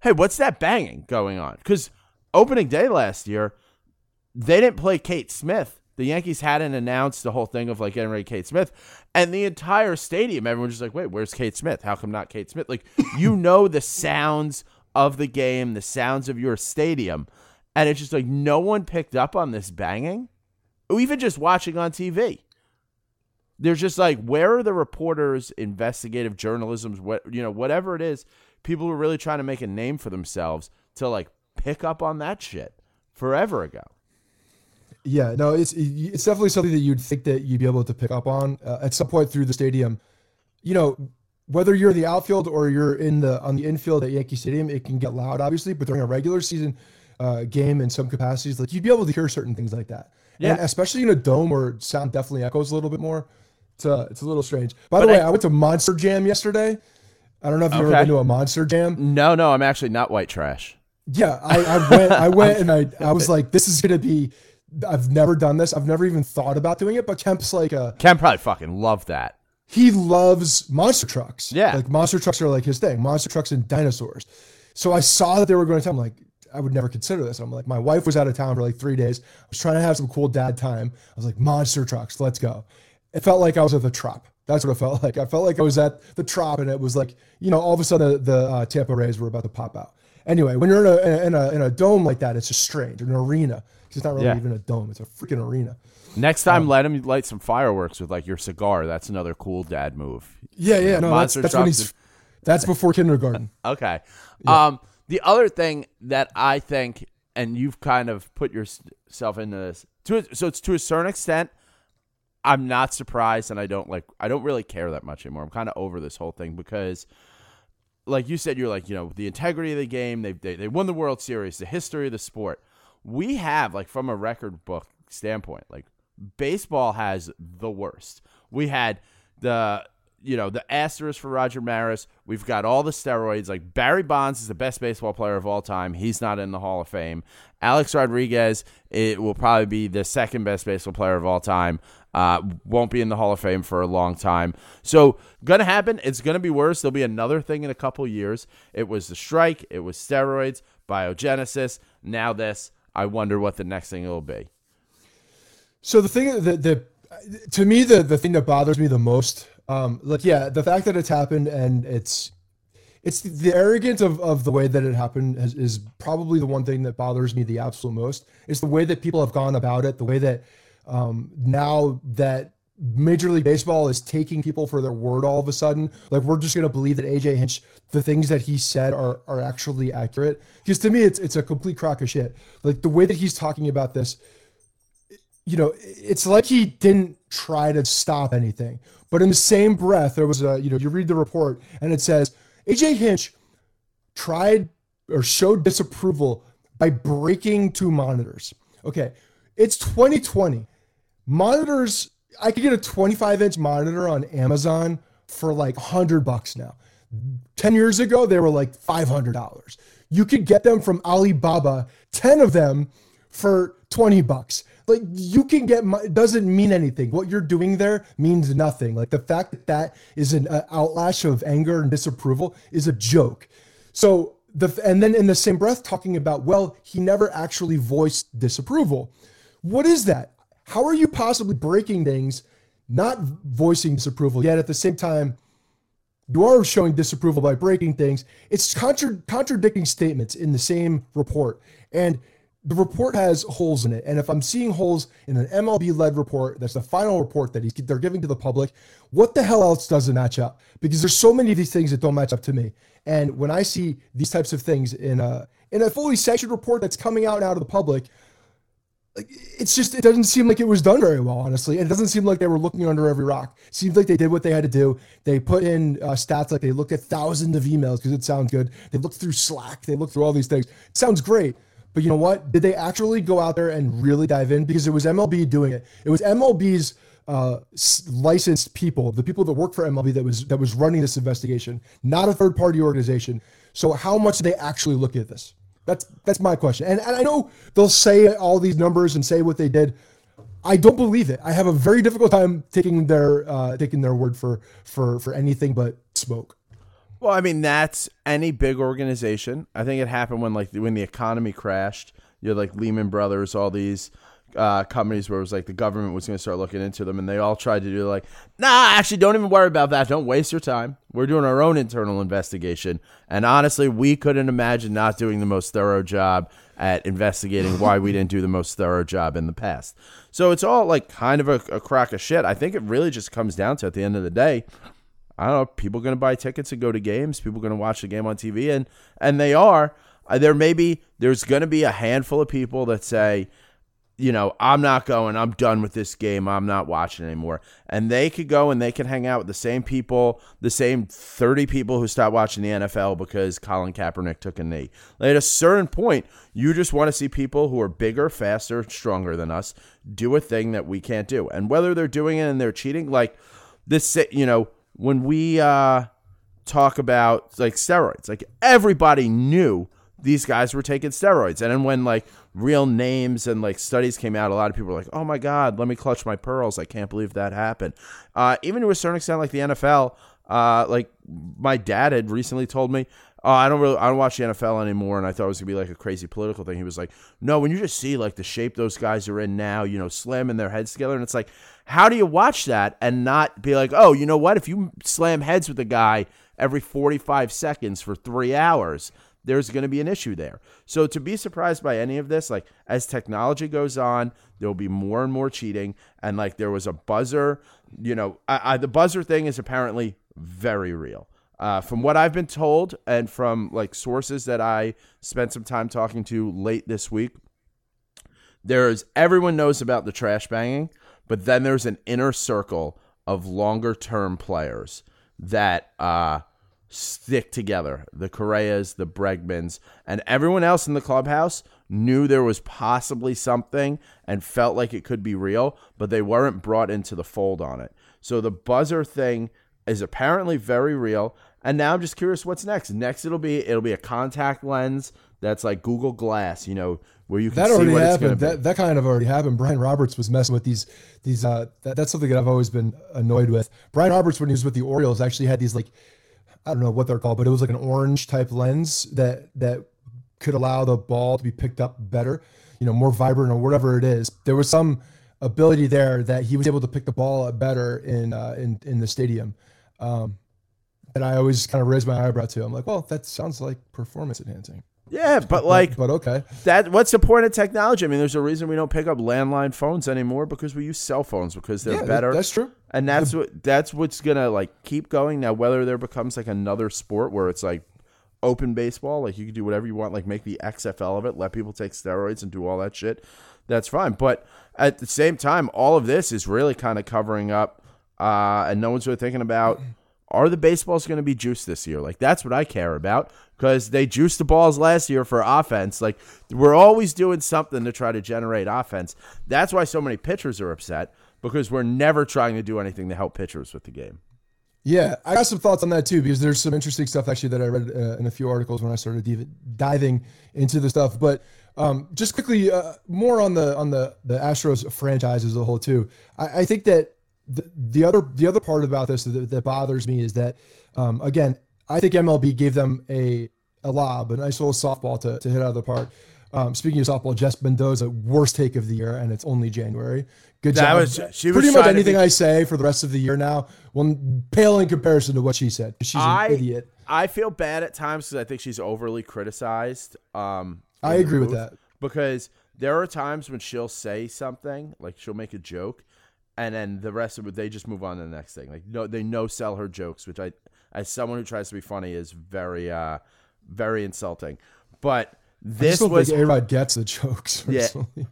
hey, what's that banging going on? Because opening day last year, they didn't play Kate Smith. The Yankees hadn't announced the whole thing of like getting rid of Kate Smith, and the entire stadium, everyone's just like, wait, where's Kate Smith? How come not Kate Smith? Like, you know, the sounds of the game, the sounds of your stadium, and it's just like no one picked up on this banging, or even just watching on TV. There's just like, where are the reporters, investigative journalism, whatever it is, people who are really trying to make a name for themselves to like pick up on that shit forever ago. Yeah, no, it's definitely something that you'd think that you'd be able to pick up on at some point through the stadium. You know, whether you're in the outfield or you're on the infield at Yankee Stadium, it can get loud, obviously. But during a regular season game, in some capacities, like you'd be able to hear certain things like that. Yeah, and especially in a dome where sound definitely echoes a little bit more. It's a little strange. By the way, I went to Monster Jam yesterday. I don't know if you've ever been to a Monster Jam. No, I'm actually not white trash. Yeah, I went and I was like, this is gonna be. I've never done this. I've never even thought about doing it, but Kemp's like Kemp probably fucking loved that. He loves monster trucks. Yeah. Like monster trucks are like his thing, monster trucks and dinosaurs. So I saw that they were going to town. I'm like, I would never consider this. I'm like, my wife was out of town for like 3 days. I was trying to have some cool dad time. I was like, monster trucks, let's go. It felt like I was at the Trop. That's what it felt like. I felt like I was at the Trop, and it was like, you know, all of a sudden the Tampa Rays were about to pop out. Anyway, when you're in a dome like that, it's just strange. An arena. It's not really even a dome. It's a freaking arena. Next time, let him light some fireworks with like your cigar. That's another cool dad move. Yeah, yeah. No, that's when that's before kindergarten. Okay. Yeah. The other thing that I think, and you've kind of put yourself into this, so it's to a certain extent, I'm not surprised, and I don't really care that much anymore. I'm kind of over this whole thing because, like you said, you're like, you know, the integrity of the game. They won the World Series. The history of the sport. We have, like, from a record book standpoint, like, baseball has the worst. We had the Astros for Roger Maris. We've got all the steroids. Like, Barry Bonds is the best baseball player of all time. He's not in the Hall of Fame. Alex Rodriguez, it will probably be the second best baseball player of all time. Won't be in the Hall of Fame for a long time. So, gonna happen. It's gonna be worse. There'll be another thing in a couple years. It was the strike. It was steroids, biogenesis. Now this. I wonder what the next thing will be. So the thing to me, the thing that bothers me the most, the fact that it's happened, and it's the arrogance of the way that it happened is probably the one thing that bothers me the absolute most. It's the way that people have gone about it, the way that now that Major League Baseball is taking people for their word all of a sudden. Like, we're just going to believe that AJ Hinch, the things that he said are actually accurate. Because to me, it's a complete crock of shit. Like, the way that he's talking about this, you know, it's like he didn't try to stop anything. But in the same breath, there was you read the report and it says, AJ Hinch tried or showed disapproval by breaking two monitors. Okay, it's 2020. Monitors... I could get a 25-inch monitor on Amazon for like $100 now. 10 years ago, they were like $500. You could get them from Alibaba, 10 of them for $20. Like, you can get, it doesn't mean anything. What you're doing there means nothing. Like, the fact that that is an outlash of anger and disapproval is a joke. So, and then in the same breath talking about, well, he never actually voiced disapproval. What is that? How are you possibly breaking things, not voicing disapproval, yet at the same time You are showing disapproval by breaking things. It's contradicting statements in the same report. And the report has holes in it. And if I'm seeing holes in an MLB-led report, that's the final report that they're giving to the public, what the hell else doesn't match up? Because there's so many of these things that don't match up to me. And when I see these types of things in a fully sanctioned report that's coming out of the public, like, it's just, it doesn't seem like it was done very well, honestly. And it doesn't seem like they were looking under every rock. It seems like they did what they had to do. They put in stats, like they looked at thousands of emails because it sounds good. They looked through Slack. They looked through all these things. It sounds great. But you know what? Did they actually go out there and really dive in? Because it was MLB doing it. It was MLB's licensed people, the people that work for MLB that was running this investigation, not a third-party organization. So how much did they actually look at this? That's my question. And I know they'll say all these numbers and say what they did. I don't believe it. I have a very difficult time taking their word for anything but smoke. Well, I mean, that's any big organization. I think it happened when the economy crashed. You had like Lehman Brothers, all these companies where it was like the government was going to start looking into them, and they all tried to do like, nah, actually, don't even worry about that. Don't waste your time. We're doing our own internal investigation. And honestly, we couldn't imagine not doing the most thorough job at investigating why we didn't do the most thorough job in the past. So it's all like kind of a crock of shit. I think it really just comes down to, at the end of the day, I don't know, people are going to buy tickets and go to games. People are going to watch the game on TV, and they are. There's going to be a handful of people that say, you know, I'm not going. I'm done with this game. I'm not watching anymore. And they could go and they could hang out with the same people, the same 30 people who stopped watching the NFL because Colin Kaepernick took a knee. Like, at a certain point, you just want to see people who are bigger, faster, stronger than us do a thing that we can't do. And whether they're doing it and they're cheating, like this, you know, when we talk about like steroids, like everybody knew these guys were taking steroids. And then when like real names and like studies came out, a lot of people were like, oh my God, let me clutch my pearls. I can't believe that happened. Even to a certain extent, like the NFL, like my dad had recently told me, oh, I don't watch the NFL anymore. And I thought it was gonna be like a crazy political thing. He was like, no, when you just see like the shape those guys are in now, you know, slamming their heads together. And it's like, how do you watch that and not be like, oh, you know what? If you slam heads with a guy every 45 seconds for 3 hours, there's going to be an issue there. So to be surprised by any of this, like as technology goes on, there'll be more and more cheating. And like there was a buzzer, you know, the buzzer thing is apparently very real. From what I've been told and from like sources that I spent some time talking to late this week, everyone knows about the trash banging, but then there's an inner circle of longer term players that, stick together, the Correas, the Bregmans, and everyone else in the clubhouse knew there was possibly something and felt like it could be real, but they weren't brought into the fold on it. So the buzzer thing is apparently very real, and now I'm just curious what's next. Next, it'll be a contact lens that's like Google Glass, you know, where you can that see already what happened. It's going to be. That kind of already happened. Brian Roberts was messing with these. That's something that I've always been annoyed with. Brian Roberts, when he was with the Orioles, actually had these like, I don't know what they're called, but it was like an orange type lens that could allow the ball to be picked up better, you know, more vibrant or whatever it is. There was some ability there that he was able to pick the ball up better in the stadium. And I always kind of raised my eyebrow to. I'm like, well, that sounds like performance enhancing. Yeah, but okay. What's the point of technology? I mean, there's a reason we don't pick up landline phones anymore because we use cell phones because they're better. That's true. And that's what's gonna like keep going. Now, whether there becomes like another sport where it's like open baseball, like you can do whatever you want, like make the XFL of it, let people take steroids and do all that shit, that's fine. But at the same time, all of this is really kind of covering up, and no one's really thinking about. Are the baseballs going to be juiced this year? Like, that's what I care about because they juiced the balls last year for offense. Like, we're always doing something to try to generate offense. That's why so many pitchers are upset because we're never trying to do anything to help pitchers with the game. Yeah, I got some thoughts on that too because there's some interesting stuff actually that I read in a few articles when I started diving into the stuff. But just quickly, more on the Astros franchise as a whole too. I think that the other part about this that bothers me is that, again, I think MLB gave them a lob, a nice little softball to hit out of the park. Speaking of softball, Jess Mendoza, worst take of the year, and it's only January. Good job. Pretty much anything I say for the rest of the year now will pale in comparison to what she said. She's an idiot. I feel bad at times because I think she's overly criticized. I agree with that. Because there are times when she'll say something, like she'll make a joke, and then the rest of it, they just move on to the next thing. Like they no-sell her jokes, which I, as someone who tries to be funny, is very, very insulting. But this was everybody gets the jokes. Or yeah, something.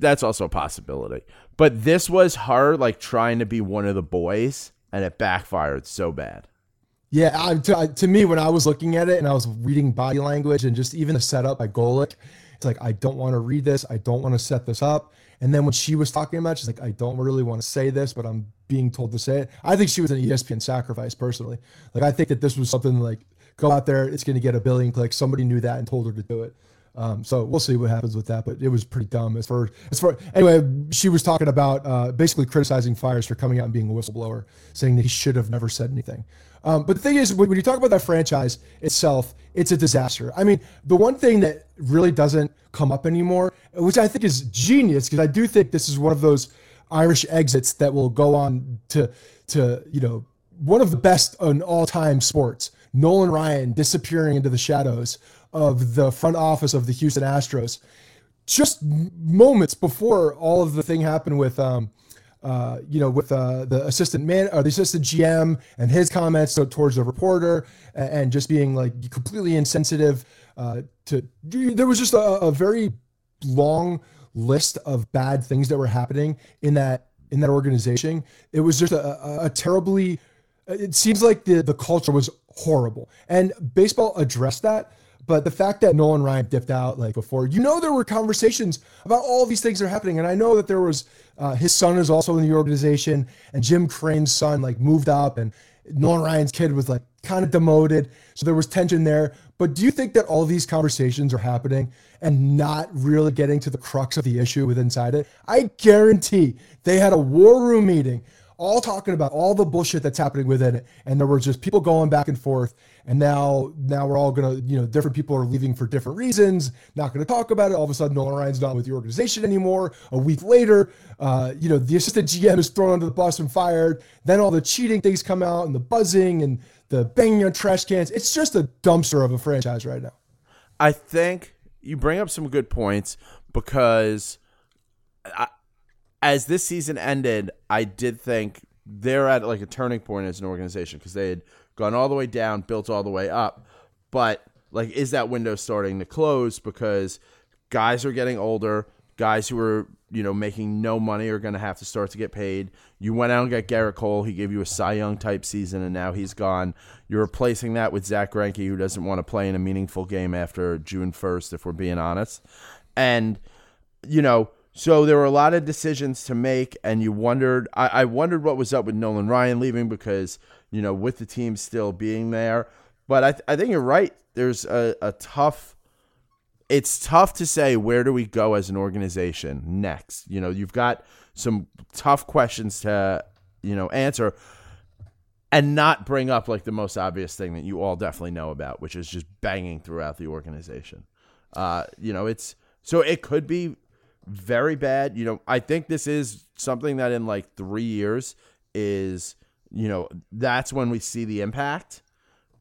That's also a possibility. But this was her like trying to be one of the boys, and it backfired so bad. Yeah, to me, when I was looking at it and I was reading body language and just even the setup by Golic, it's like, I don't want to read this. I don't want to set this up. And then when she was talking about it, she's like, I don't really want to say this, but I'm being told to say it. I think she was an ESPN sacrifice personally. Like, I think that this was something like, go out there, it's going to get a billion clicks. Somebody knew that and told her to do it. So we'll see what happens with that, but it was pretty dumb. Anyway, she was talking about basically criticizing Fires for coming out and being a whistleblower, saying that he should have never said anything. But the thing is, when you talk about that franchise itself, it's a disaster. I mean, the one thing that really doesn't come up anymore, which I think is genius, because I do think this is one of those Irish exits that will go on to you know, one of the best in all-time sports. Nolan Ryan disappearing into the shadows of the front office of the Houston Astros just moments before all of the thing happened with, the assistant man or the assistant GM and his comments towards the reporter and just being like completely insensitive there was just a very long list of bad things that were happening in that organization. It was just a terribly, it seems like the culture was horrible, and baseball addressed that. But the fact that Nolan Ryan dipped out like before, you know, there were conversations about all these things that are happening. And I know that there was his son is also in the organization, and Jim Crane's son like moved up, and Nolan Ryan's kid was like kind of demoted. So there was tension there. But do you think that all these conversations are happening and not really getting to the crux of the issue with inside it? I guarantee they had a war room meeting all talking about all the bullshit that's happening within it. And there were just people going back and forth. And now we're all going to, you know, different people are leaving for different reasons, not going to talk about it. All of a sudden, Nolan Ryan's not with the organization anymore. A week later, the assistant GM is thrown under the bus and fired. Then all the cheating things come out and the buzzing and the banging on trash cans. It's just a dumpster of a franchise right now. I think you bring up some good points because as this season ended, I did think they're at like a turning point as an organization because they had gone all the way down, built all the way up. But like, is that window starting to close because guys are getting older, guys who are, you know, making no money are going to have to start to get paid. You went out and got Garrett Cole. He gave you a Cy Young type season, and now he's gone. You're replacing that with Zach Greinke, who doesn't want to play in a meaningful game after June 1st, if we're being honest. And, you know, so there were a lot of decisions to make, and you wondered. I wondered what was up with Nolan Ryan leaving because, you know, with the team still being there. But I think you're right. There's a tough – it's tough to say where do we go as an organization next. You know, you've got some tough questions to, you know, answer and not bring up, like, the most obvious thing that you all definitely know about, which is just banging throughout the organization. It's – so it could be – very bad. You know, I think this is something that in like 3 years is, you know, that's when we see the impact.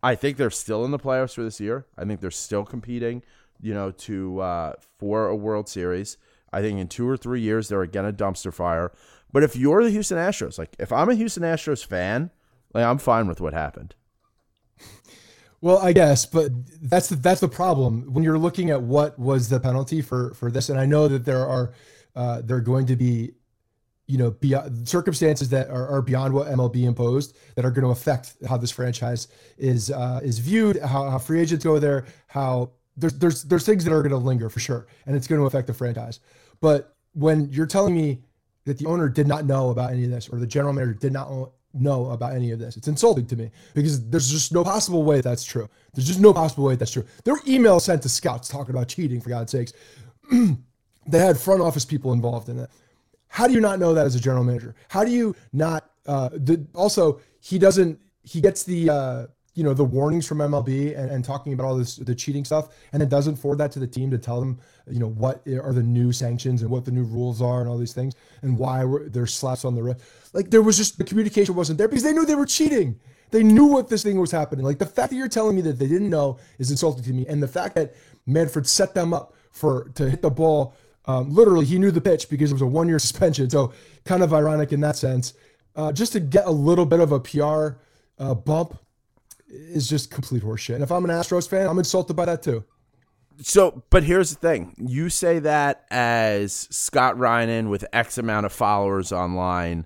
I think they're still in the playoffs for this year. I think they're still competing, you know, to for a World Series. I think in 2 or 3 years, they're again a dumpster fire. But if you're the Houston Astros, like if I'm a Houston Astros fan, like I'm fine with what happened. Well, I guess, but that's the problem when you're looking at what was the penalty for this. And I know that there are going to be, you know, circumstances that are beyond what MLB imposed that are going to affect how this franchise is viewed, how free agents go there, how there's things that are going to linger for sure, and it's going to affect the franchise. But when you're telling me that the owner did not know about any of this, or the general manager did not know about any of this, it's insulting to me because there's just no possible way that's true. There's just no possible way that's true. There were emails sent to scouts talking about cheating, for God's sakes. They had front office people involved in it. How do you not know that as a general manager? How do you not, also he doesn't, he gets the, you know, the warnings from MLB and talking about all this, the cheating stuff, and it doesn't forward that to the team to tell them, you know, what are the new sanctions and what the new rules are and all these things and why there's slaps on the wrist. Like, there was just, the communication wasn't there because they knew they were cheating. They knew what this thing was happening. Like, the fact that you're telling me that they didn't know is insulting to me. And the fact that Manfred set them up to hit the ball, literally he knew the pitch because it was a 1-year suspension. So kind of ironic in that sense, just to get a little bit of a PR bump is just complete horseshit. And if I'm an Astros fan, I'm insulted by that too. So, but here's the thing. You say that as Scott Reinen with X amount of followers online,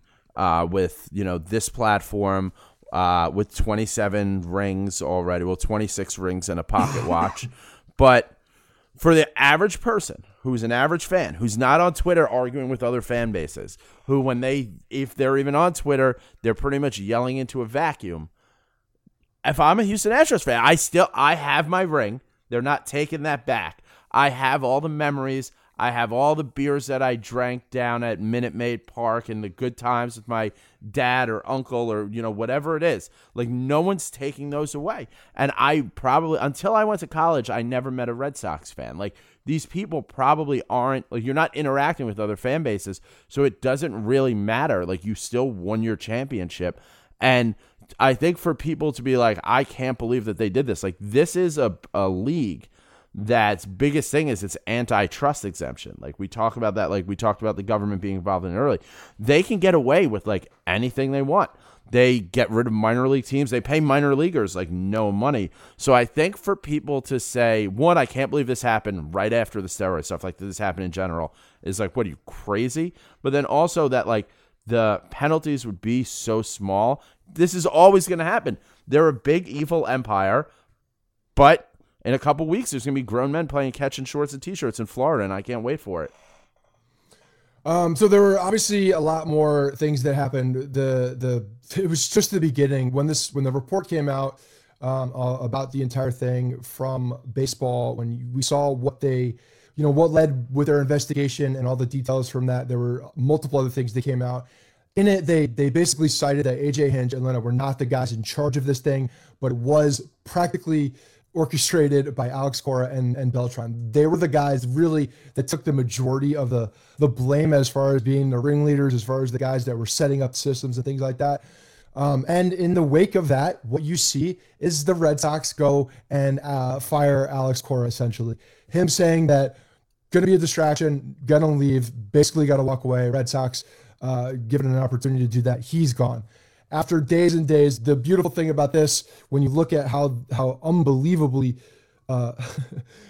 with, you know, this platform, with 27 rings already, well, 26 rings and a pocket watch. But for the average person who's an average fan, who's not on Twitter arguing with other fan bases, who when they, if they're even on Twitter, they're pretty much yelling into a vacuum. If I'm a Houston Astros fan, I have my ring. They're not taking that back. I have all the memories. I have all the beers that I drank down at Minute Maid Park and the good times with my dad or uncle or, you know, whatever it is. Like, no one's taking those away. And I probably, until I went to college, I never met a Red Sox fan. Like, these people probably aren't, like, you're not interacting with other fan bases, so it doesn't really matter. Like, you still won your championship. And I think for people to be like, I can't believe that they did this. Like, this is a league that's biggest thing is its antitrust exemption. Like, we talk about that. Like, we talked about the government being involved in it early. They can get away with, like, anything they want. They get rid of minor league teams. They pay minor leaguers, like, no money. So I think for people to say, one, I can't believe this happened right after the steroid stuff, like, this happened in general, is like, what are you, crazy? But then also that, like, the penalties would be so small. This is always going to happen. They're a big evil empire, but in a couple weeks, there's going to be grown men playing catch in shorts and t-shirts in Florida, and I can't wait for it. So there were obviously a lot more things that happened. It was just the beginning when the report came out about the entire thing from baseball. When we saw what they, you know, what led with their investigation and all the details from that, there were multiple other things that came out. In it, they basically cited that AJ Hinge and Leno were not the guys in charge of this thing, but it was practically orchestrated by Alex Cora and Beltran. They were the guys really that took the majority of the blame as far as being the ringleaders, as far as the guys that were setting up systems and things like that. And in the wake of that, what you see is the Red Sox go and fire Alex Cora, essentially. Him saying that going to be a distraction, going to leave, basically got to walk away. Red Sox given an opportunity to do that, he's gone. After days and days, the beautiful thing about this, when you look at how unbelievably,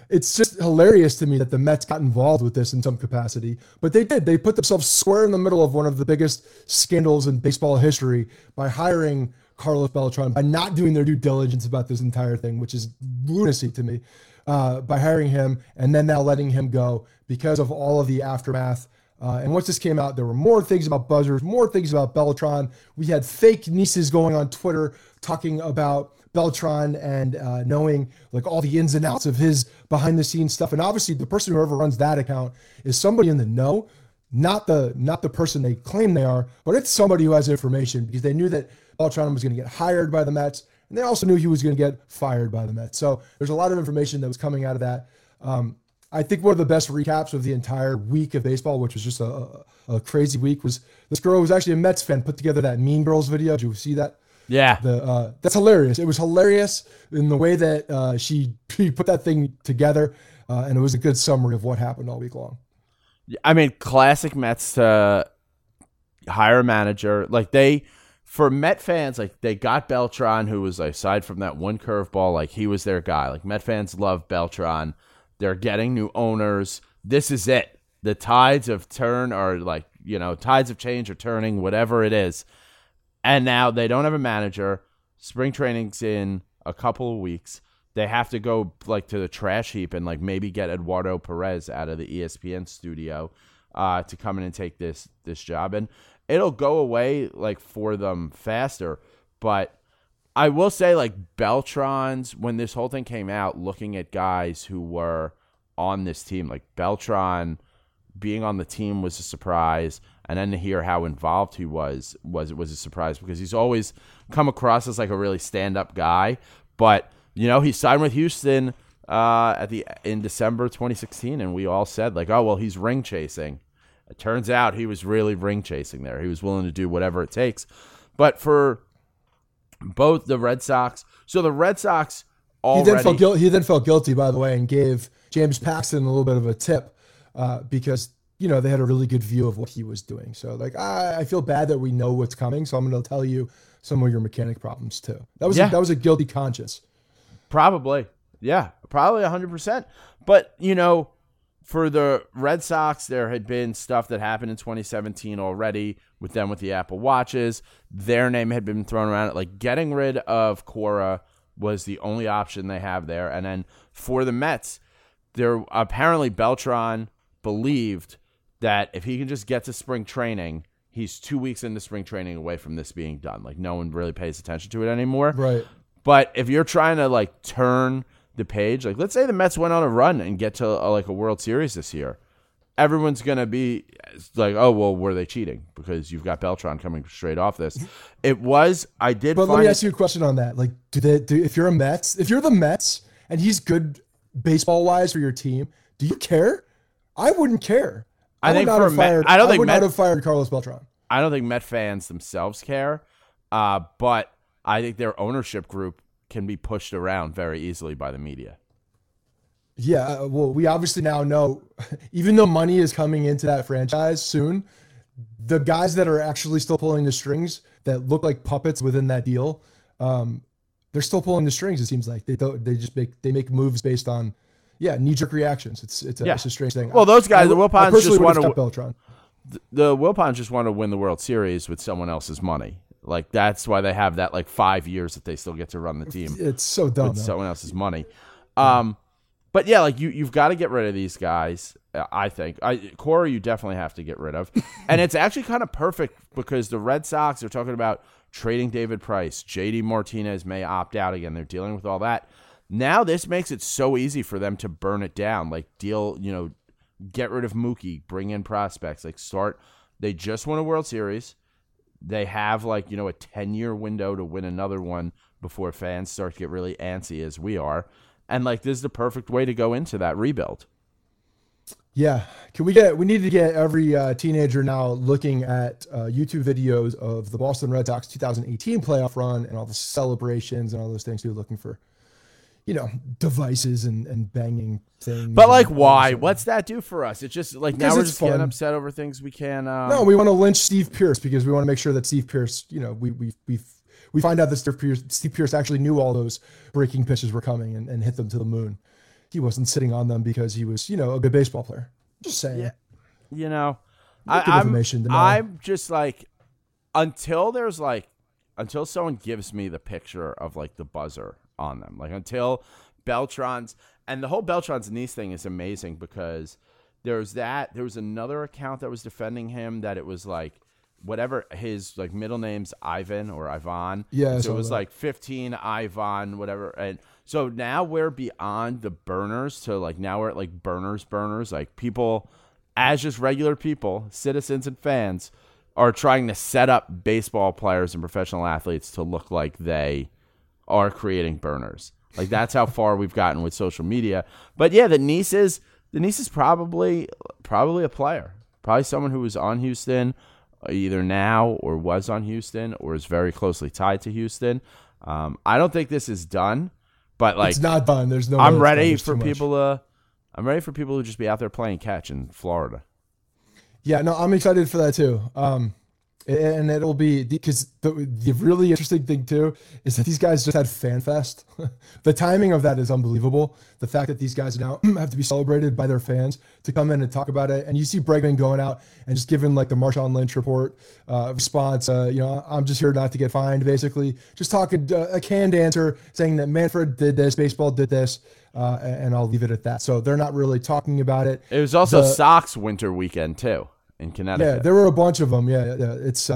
it's just hilarious to me that the Mets got involved with this in some capacity, but they did. They put themselves square in the middle of one of the biggest scandals in baseball history by hiring Carlos Beltran, by not doing their due diligence about this entire thing, which is lunacy to me, by hiring him and then now letting him go because of all of the aftermath. And once this came out, there were more things about buzzers, more things about Beltran. We had fake nieces going on Twitter talking about Beltran and knowing, like, all the ins and outs of his behind-the-scenes stuff. And obviously, the person who ever runs that account is somebody in the know, not the person they claim they are, but it's somebody who has information because they knew that Beltran was going to get hired by the Mets, and they also knew he was going to get fired by the Mets. So there's a lot of information that was coming out of that. I think one of the best recaps of the entire week of baseball, which was just a crazy week, was this girl who was actually a Mets fan put together that Mean Girls video. Did you see that? Yeah. That's hilarious. It was hilarious in the way that she put that thing together, and it was a good summary of what happened all week long. I mean, classic Mets to hire a manager. Like, they, for Met fans, like, they got Beltran, who was, like, aside from that one curveball, like, he was their guy. Like, Met fans love Beltran. They're getting new owners. This is it. The tides of change are turning, whatever it is. And now they don't have a manager. Spring training's in a couple of weeks. They have to go, like, to the trash heap and, like, maybe get Eduardo Perez out of the ESPN studio to come in and take this job. And it'll go away, like, for them faster. But I will say, like, Beltran's, when this whole thing came out, looking at guys who were on this team, like Beltran being on the team was a surprise. And then to hear how involved he was a surprise, because he's always come across as like a really stand-up guy. But, you know, he signed with Houston in December 2016, and we all said, like, oh, well, he's ring chasing. It turns out he was really ring chasing there. He was willing to do whatever it takes. But for both the Red Sox, so the Red Sox already... He then felt guilty, by the way, and gave James Paxton a little bit of a tip because... you know, they had a really good view of what he was doing. So, like, I feel bad that we know what's coming, so I'm going to tell you some of your mechanic problems, too. That was a guilty conscience. Probably. Yeah, probably 100%. But, you know, for the Red Sox, there had been stuff that happened in 2017 already with them with the Apple Watches. Their name had been thrown around. Like, getting rid of Cora was the only option they have there. And then for the Mets, there apparently Beltran believed that if he can just get to spring training, he's 2 weeks into spring training away from this being done. Like, no one really pays attention to it anymore. Right. But if you're trying to, like, turn the page, like, let's say the Mets went on a run and get to, a World Series this year. Everyone's going to be like, oh, well, were they cheating? Because you've got Beltran coming straight off this. But let me ask you a question on that. Like, if you're the Mets and he's good baseball-wise for your team, do you care? I wouldn't care. I would not have fired Carlos Beltran. I don't think Met fans themselves care, but I think their ownership group can be pushed around very easily by the media. Yeah, well, we obviously now know, even though money is coming into that franchise soon, the guys that are actually still pulling the strings that look like puppets within that deal, they're still pulling the strings. It seems like they just make moves based on. Yeah, knee-jerk reactions. It's a strange thing. Well, those guys, the Wilpons just want to Beltran. The Wilpons just want to win the World Series with someone else's money. Like, that's why they have that, like, 5 years that they still get to run the team. It's so dumb. With someone else's money. But yeah, like, you've got to get rid of these guys. I think Cora, you definitely have to get rid of, and it's actually kind of perfect because the Red Sox are talking about trading David Price. JD Martinez may opt out again. They're dealing with all that. Now this makes it so easy for them to burn it down, like deal, you know, get rid of Mookie, bring in prospects, like start. They just won a World Series. They have like, you know, a 10-year window to win another one before fans start to get really antsy as we are. And like, this is the perfect way to go into that rebuild. Yeah. We need to get every teenager now looking at YouTube videos of the Boston Red Sox 2018 playoff run and all the celebrations and all those things you're looking for. You know, devices and banging things. But like, why? What's that do for us? It's just like now we're just getting upset over things we can't. No, we want to lynch Steve Pearce because we want to make sure that Steve Pearce, you know, we find out that Steve Pearce actually knew all those breaking pitches were coming and hit them to the moon. He wasn't sitting on them because he was, you know, a good baseball player. Just saying. Yeah. You know, I'm just like, until someone gives me the picture of like the buzzer on them, like until Beltran's, and the whole Beltran's niece thing is amazing because there was another account that was defending him that it was like whatever his like middle name's Ivan or Ivan, yeah, so it was like 15 Ivan whatever, and so now we're beyond the burners to like now we're at like burners like people as just regular people, citizens and fans are trying to set up baseball players and professional athletes to look like they are creating burners. Like that's how far we've gotten with social media. But yeah, the niece is probably a player, probably someone who was on Houston either now or was on Houston or is very closely tied to Houston. I don't think this is done, but like it's not done. There's no. I'm ready for people who just be out there playing catch in Florida. Yeah, no, I'm excited for that too. And it'll be because the really interesting thing, too, is that these guys just had FanFest. The timing of that is unbelievable. The fact that these guys now have to be celebrated by their fans to come in and talk about it. And you see Bregman going out and just giving like the Marshawn Lynch report response. You know, I'm just here not to get fined, basically. Just talking a canned answer saying that Manfred did this, baseball did this. And I'll leave it at that. So they're not really talking about it. It was also Sox winter weekend, too. In Connecticut. Yeah, there were a bunch of them. Yeah. It's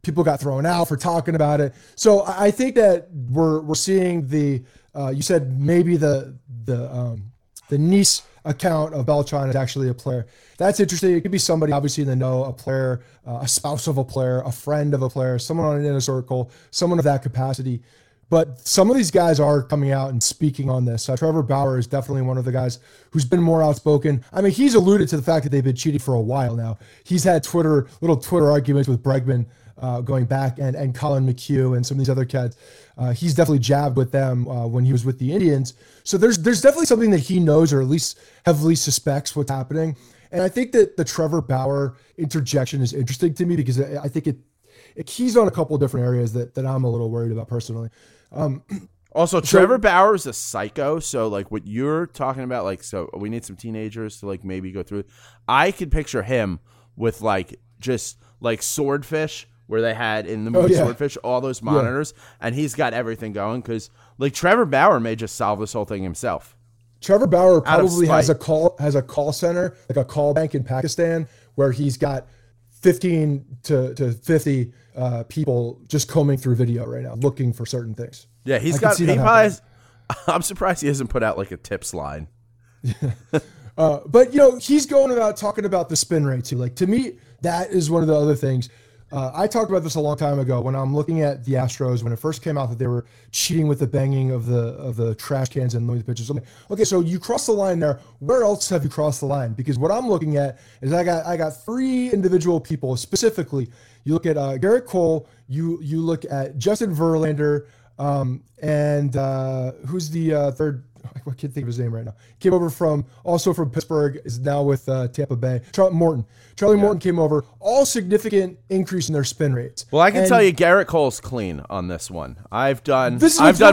people got thrown out for talking about it. So I think that we're seeing the you said maybe the niece account of Beltran is actually a player. That's interesting. It could be somebody obviously in the know, a player, a spouse of a player, a friend of a player, someone on an inner circle, someone of that capacity. But some of these guys are coming out and speaking on this. Trevor Bauer is definitely one of the guys who's been more outspoken. I mean, he's alluded to the fact that they've been cheating for a while now. He's had little Twitter arguments with Bregman going back and Colin McHugh and some of these other cats. He's definitely jabbed with them when he was with the Indians. So there's definitely something that he knows, or at least heavily suspects what's happening. And I think that the Trevor Bauer interjection is interesting to me because I think it keys on a couple of different areas that I'm a little worried about personally. Also, Trevor Bauer is a psycho. So, like, what you're talking about, like, so we need some teenagers to, like, maybe go through. I could picture him with, like, just, like, Swordfish, where they had in the movie Swordfish, all those monitors. Yeah. And he's got everything going because, like, Trevor Bauer may just solve this whole thing himself. Trevor Bauer probably has a call center, like a call bank in Pakistan, where he's got 15 to 50 people just combing through video right now, looking for certain things. Yeah, I'm surprised he hasn't put out like a tips line. Yeah. But, you know, he's going about talking about the spin rate too. Like, to me, that is one of the other things. I talked about this a long time ago when I'm looking at the Astros, when it first came out that they were cheating with the banging of the trash cans and the pitches. Okay, so you cross the line there. Where else have you crossed the line? Because what I'm looking at is I got three individual people specifically. You look at Garrett Cole. You look at Justin Verlander, and who's the third? I can't think of his name right now. Came over from Pittsburgh, is now with Tampa Bay. Charlie Morton came over. All significant increase in their spin rates. Well, I can tell you, Garrett Cole's clean on this one. I've done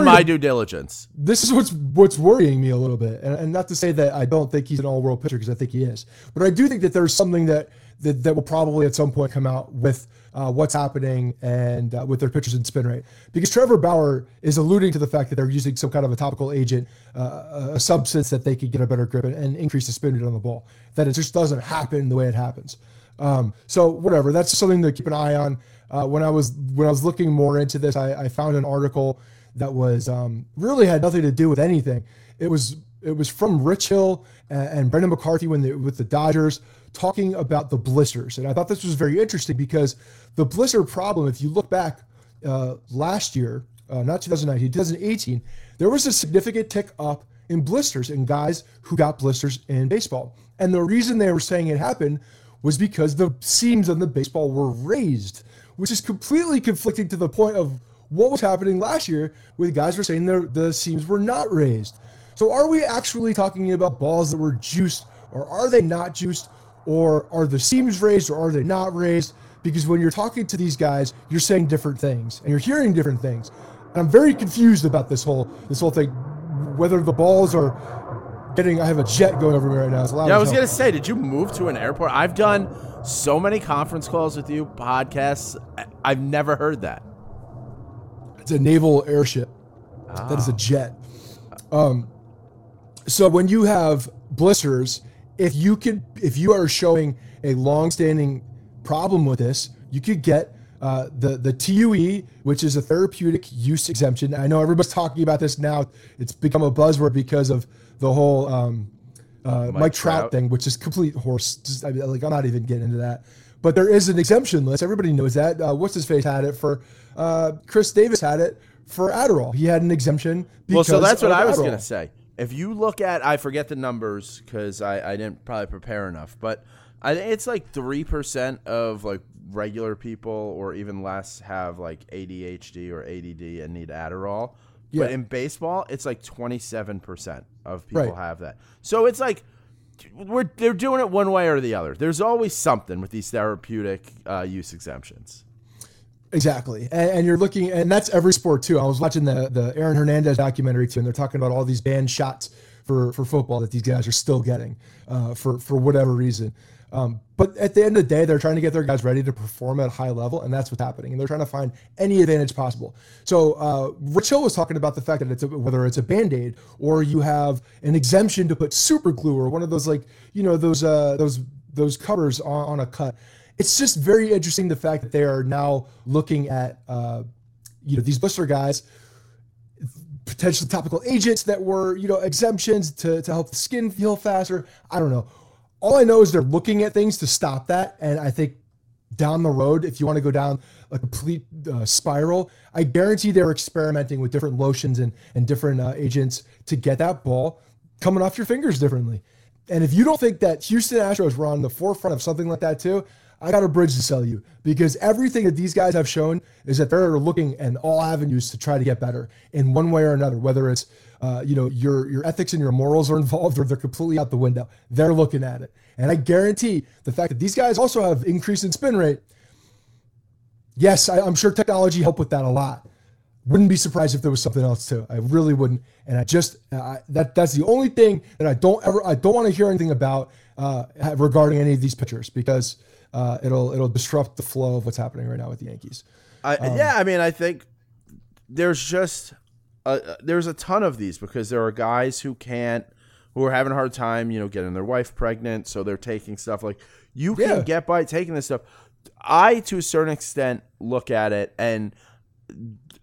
my due diligence. This is what's worrying me a little bit, and not to say that I don't think he's an all-world pitcher, because I think he is, but I do think that there's something that will probably at some point come out with what's happening and with their pitchers and spin rate. Because Trevor Bauer is alluding to the fact that they're using some kind of a topical agent, a substance that they could get a better grip and increase the spin rate on the ball. That it just doesn't happen the way it happens. So whatever, that's something to keep an eye on. When I was looking more into this, I found an article that was really had nothing to do with anything. It was from Rich Hill and Brendan McCarthy with the Dodgers, talking about the blisters. And I thought this was very interesting because the blister problem, if you look back last year, not 2019, 2018, there was a significant tick up in blisters and guys who got blisters in baseball. And the reason they were saying it happened was because the seams on the baseball were raised, which is completely conflicting to the point of what was happening last year with guys were saying the seams were not raised. So are we actually talking about balls that were juiced, or are they not juiced? Or are the seams raised, or are they not raised? Because when you're talking to these guys, you're saying different things and you're hearing different things. And I'm very confused about this whole thing, whether the balls are getting. I have a jet going over me right now. It's loud. Yeah, I was gonna say, did you move to an airport? I've done so many conference calls with you, podcasts. I've never heard that. It's a naval airship. Ah. That is a jet. So when you have blisters. If you are showing a long-standing problem with this, you could get the TUE, which is a therapeutic use exemption. I know everybody's talking about this now; it's become a buzzword because of the whole Mike Trout thing, which is complete horse. I'm not even getting into that. But there is an exemption list. Everybody knows that. What's his face had it for? Chris Davis had it for Adderall. He had an exemption. So that's what I was going to say. If you look at, I forget the numbers because I didn't probably prepare enough, but it's like 3% of like regular people or even less have like ADHD or ADD and need Adderall. Yeah. But in baseball, it's like 27% of people have that. So it's like they're doing it one way or the other. There's always something with these therapeutic use exemptions. Exactly. And you're looking, and that's every sport too. I was watching the Aaron Hernandez documentary too, and they're talking about all these banned shots for football that these guys are still getting for whatever reason. But at the end of the day, they're trying to get their guys ready to perform at a high level, and that's what's happening. And they're trying to find any advantage possible. So Rich Hill was talking about the fact that whether it's a Band-Aid or you have an exemption to put super glue or one of those, like, you know, those covers on a cut. It's just very interesting the fact that they are now looking at, these blister guys. potential topical agents that were, you know, exemptions to help the skin heal faster. I don't know. All I know is they're looking at things to stop that. And I think down the road, if you want to go down a complete spiral, I guarantee they're experimenting with different lotions and different agents to get that ball coming off your fingers differently. And if you don't think that Houston Astros were on the forefront of something like that too, I got a bridge to sell you, because everything that these guys have shown is that they're looking at all avenues to try to get better in one way or another, whether it's, you know, your ethics and your morals are involved or they're completely out the window. They're looking at it. And I guarantee the fact that these guys also have increase in spin rate. Yes, I'm sure technology helped with that a lot. Wouldn't be surprised if there was something else too. I really wouldn't. And I just, that's the only thing that I don't want to hear anything about regarding any of these pitchers, because it'll disrupt the flow of what's happening right now with the Yankees. I mean, I think there's just there's a ton of these, because there are guys who are having a hard time, you know, getting their wife pregnant, so they're taking stuff like you can get by taking this stuff. I, to a certain extent, look at it, and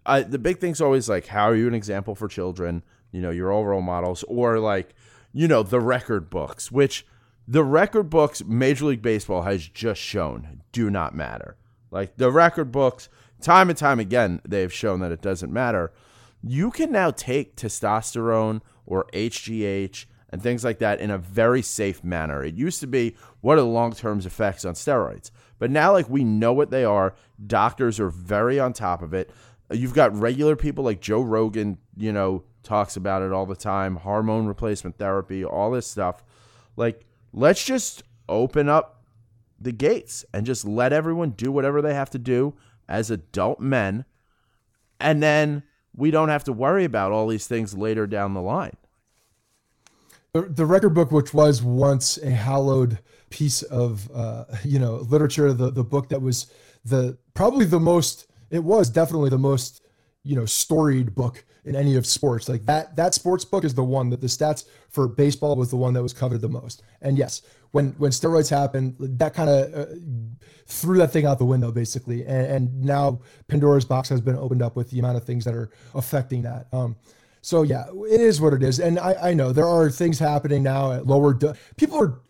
the big thing's always like, how are you an example for children? You know, your overall models, or like, you know, the record books, which. The record books, Major League Baseball has just shown, do not matter. Like, the record books, time and time again, they've shown that it doesn't matter. You can now take testosterone or HGH and things like that in a very safe manner. It used to be, what are the long-term effects on steroids? But now, like, we know what they are. Doctors are very on top of it. You've got regular people like Joe Rogan, you know, talks about it all the time. Hormone replacement therapy, all this stuff. Like, let's just open up the gates and just let everyone do whatever they have to do as adult men. And then we don't have to worry about all these things later down the line. The record book, which was once a hallowed piece of, literature, the book that was definitely the most, you know, storied book in any of sports. Like that sports book is the one that the stats for baseball was the one that was coveted the most. And yes, when steroids happened, that kind of threw that thing out the window basically. And now Pandora's box has been opened up with the amount of things that are affecting that. So yeah, it is what it is. And I know there are things happening now at people are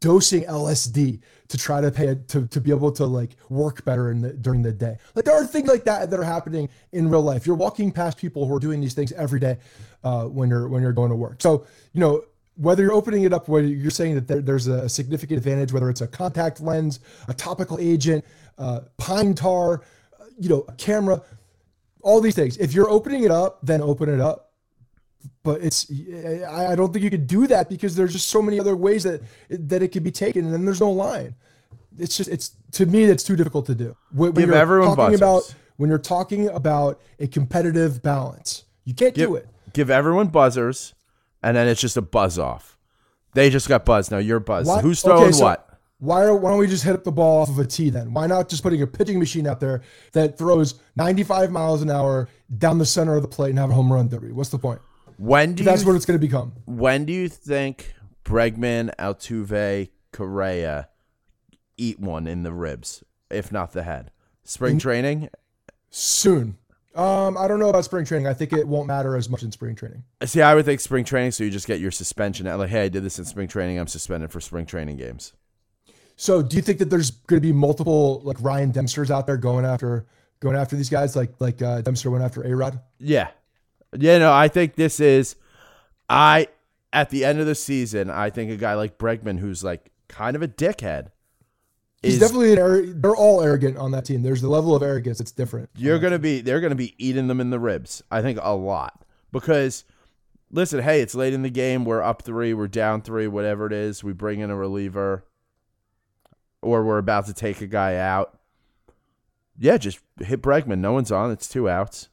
dosing LSD to try to to be able to like work better during the day. Like there are things like that are happening in real life. You're walking past people who are doing these things every day when you're going to work. So, you know, whether you're opening it up, whether you're saying that there's a significant advantage, whether it's a contact lens, a topical agent, pine tar, you know, a camera, all these things. If you're opening it up, then open it up. But I don't think you could do that, because there's just so many other ways that it could be taken, and then there's no line. It's to me, that's too difficult to do. When you're talking about a competitive balance, you can't do it. Give everyone buzzers, and then it's just a buzz off. They just got buzzed. Now you're buzzed. Why, who's throwing what? Why don't we just hit up the ball off of a tee then? Why not just putting a pitching machine out there that throws 95 miles an hour down the center of the plate and have a home run derby? What's the point? That's what it's going to become. When do you think Bregman, Altuve, Correa eat one in the ribs, if not the head? Spring training? Soon. I don't know about spring training. I think it won't matter as much in spring training. See, I would think spring training, so you just get your suspension out. Like, hey, I did this in spring training. I'm suspended for spring training games. So do you think that there's going to be multiple like Ryan Dempsters out there going after these guys like Dempster went after A-Rod? Yeah. Yeah, no, I think this is, at the end of the season, I think a guy like Bregman, who's like kind of a dickhead. He's definitely they're all arrogant on that team. There's the level of arrogance that's different. They're going to be eating them in the ribs. I think a lot, because listen, hey, it's late in the game. We're up 3, we're down 3, whatever it is. We bring in a reliever, or we're about to take a guy out. Yeah, just hit Bregman. No one's on. It's 2 outs.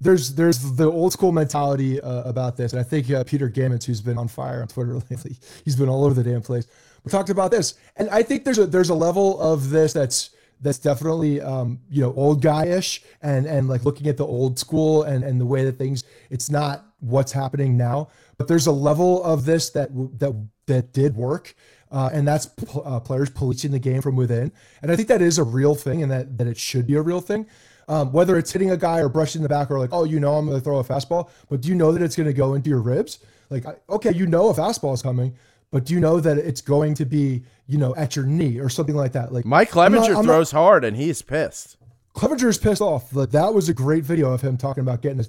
There's the old school mentality about this. And I think Peter Gammons, who's been on fire on Twitter lately, he's been all over the damn place. We talked about this. And I think there's a level of this that's definitely, old guy-ish and like looking at the old school and the way that things, it's not what's happening now, but there's a level of this that did work. And that's players policing the game from within. And I think that is a real thing, and that it should be a real thing. whether it's hitting a guy or brushing the back or like, oh, you know, I'm going to throw a fastball, but do you know that it's going to go into your ribs? Like, okay, you know, a fastball is coming, but do you know that it's going to be, you know, at your knee or something like that? Like Mike Clevenger throws hard and he's pissed. Clevenger's pissed off. That was a great video of him talking about getting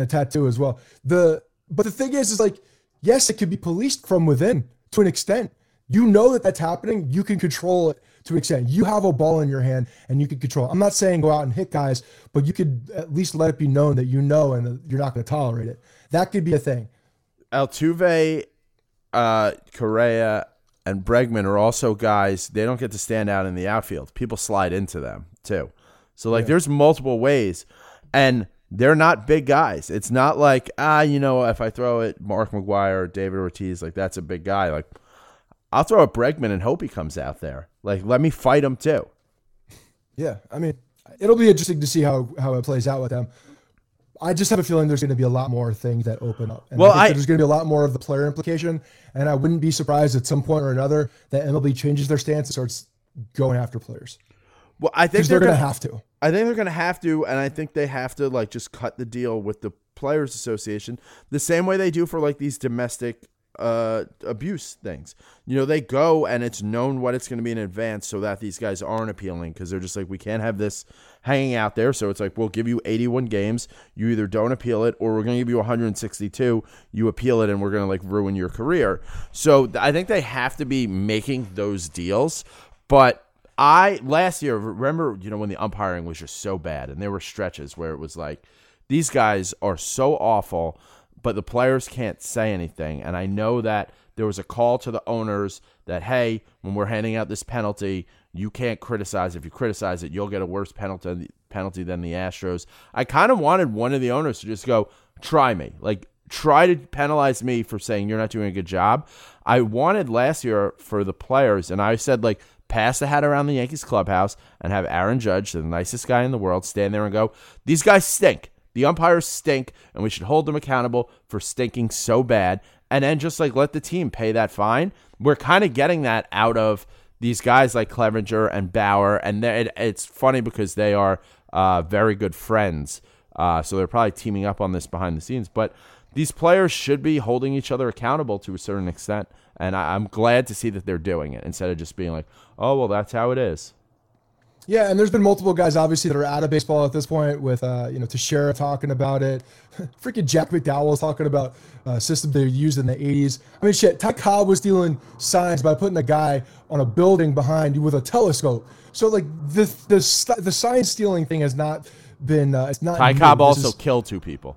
a tattoo as well. But the thing is like, yes, it could be policed from within to an extent. You know that that's happening. You can control it to an extent. You have a ball in your hand and you can control it. I'm not saying go out and hit guys, but you could at least let it be known that you know and you're not going to tolerate it. That could be a thing. Altuve, Correa, and Bregman are also guys. They don't get to stand out in the outfield. People slide into them too. So, like, there's multiple ways, and they're not big guys. It's not like, you know, if I throw it Mark McGwire or David Ortiz, like, that's a big guy. Like, I'll throw at Bregman and hope he comes out there. Like, let me fight him, too. Yeah, I mean, it'll be interesting to see how it plays out with them. I just have a feeling there's going to be a lot more things that open up. And well, I think there's going to be a lot more of the player implication, and I wouldn't be surprised at some point or another that MLB changes their stance and starts going after players. Well, I think they're going to have to. I think they're going to have to, and I think they have to, like, just cut the deal with the Players Association the same way they do for, like, these domestic abuse things. You know, they go, and it's known what it's going to be in advance so that these guys aren't appealing because they're just like, we can't have this hanging out there. So it's like, we'll give you 81 games. You either don't appeal it or we're going to give you 162. You appeal it, and we're going to, like, ruin your career. So I think they have to be making those deals, but last year, remember, you know, when the umpiring was just so bad and there were stretches where it was like, these guys are so awful, but the players can't say anything. And I know that there was a call to the owners that, hey, when we're handing out this penalty, you can't criticize. If you criticize it, you'll get a worse penalty than the Astros. I kind of wanted one of the owners to just go, try me. Like, try to penalize me for saying you're not doing a good job. I wanted last year for the players, and I said, like, pass the hat around the Yankees clubhouse and have Aaron Judge, the nicest guy in the world, stand there and go, these guys stink. The umpires stink, and we should hold them accountable for stinking so bad. And then just, like, let the team pay that fine. We're kind of getting that out of these guys like Clevenger and Bauer. And it's funny because they are very good friends. So they're probably teaming up on this behind the scenes. But these players should be holding each other accountable to a certain extent. And I'm glad to see that they're doing it instead of just being like, oh, well, that's how it is. Yeah, and there's been multiple guys, obviously, that are out of baseball at this point with, you know, Teixeira talking about it. Freaking Jack McDowell is talking about system they used in the 80s. I mean, shit, Ty Cobb was stealing signs by putting a guy on a building behind you with a telescope. So, like, the sign stealing thing has not been it's not. Ty Cobb also killed two people.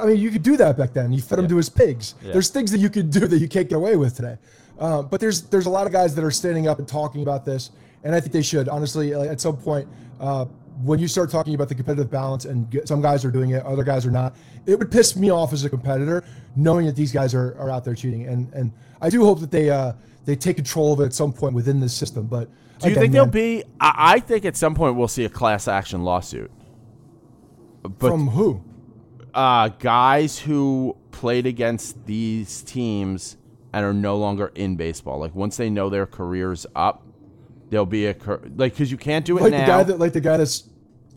I mean, you could do that back then. You fed him to his pigs. Yeah. There's things that you could do that you can't get away with today. But there's a lot of guys that are standing up and talking about this, and I think they should. Honestly, like, at some point, when you start talking about the competitive balance and some guys are doing it, other guys are not, it would piss me off as a competitor knowing that these guys are out there cheating. And I do hope that they take control of it at some point within this system. But do you think there'll be – I think at some point we'll see a class action lawsuit. But from who? Guys who played against these teams and are no longer in baseball. Like, once they know their career's up, there'll be a like, because you can't do it like now. The guy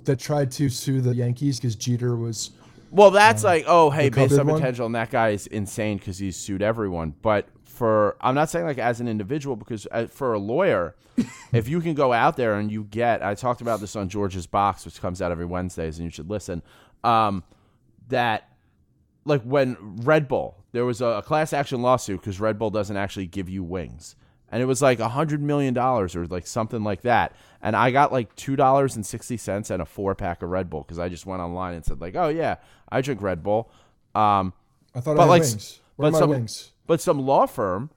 that tried to sue the Yankees because Jeter was. Well, that's like, oh, hey, based on potential, and that guy is insane because he's sued everyone. But I'm not saying like as an individual, because for a lawyer, if you can go out there and you get, I talked about this on George's Box, which comes out every Wednesdays, and you should listen. That, like, when Red Bull, there was a class action lawsuit because Red Bull doesn't actually give you wings. And it was like $100 million or like something like that. And I got like $2.60 and a 4-pack of Red Bull because I just went online and said, like, oh, yeah, I drink Red Bull. I thought I had wings. Where are my wings? But some law firm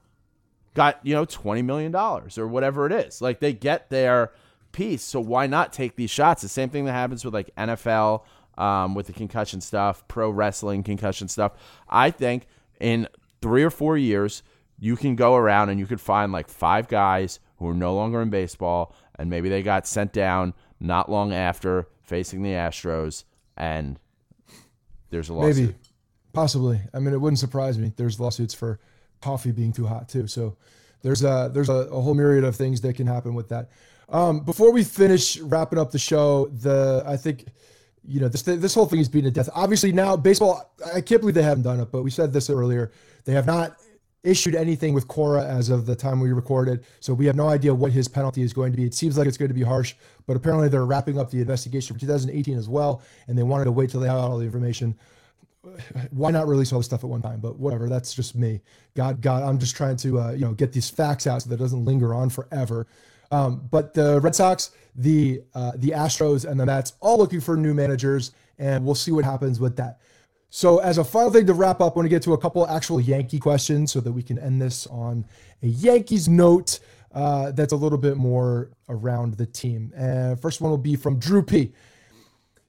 got, you know, $20 million or whatever it is. Like, they get their piece, so why not take these shots? The same thing that happens with, like, NFL with the concussion stuff, pro wrestling concussion stuff. I think in 3 or 4 years, you can go around and you could find like 5 guys who are no longer in baseball, and maybe they got sent down not long after facing the Astros, and there's a lawsuit. Maybe, possibly. I mean, it wouldn't surprise me. There's lawsuits for coffee being too hot too. So there's a whole myriad of things that can happen with that. Before we finish wrapping up the show, I think – you know, this whole thing is beaten to death. Obviously now baseball, I can't believe they haven't done it, but we said this earlier. They have not issued anything with Cora as of the time we recorded. So we have no idea what his penalty is going to be. It seems like it's going to be harsh, but apparently they're wrapping up the investigation for 2018 as well. And they wanted to wait till they had all the information. Why not release all this stuff at one time? But whatever, that's just me. God, I'm just trying to, get these facts out so that it doesn't linger on forever. But the Red Sox, the Astros, and the Mets all looking for new managers, and we'll see what happens with that. So as a final thing to wrap up, I want to get to a couple actual Yankee questions so that we can end this on a Yankees note that's a little bit more around the team. And first one will be from Drew P.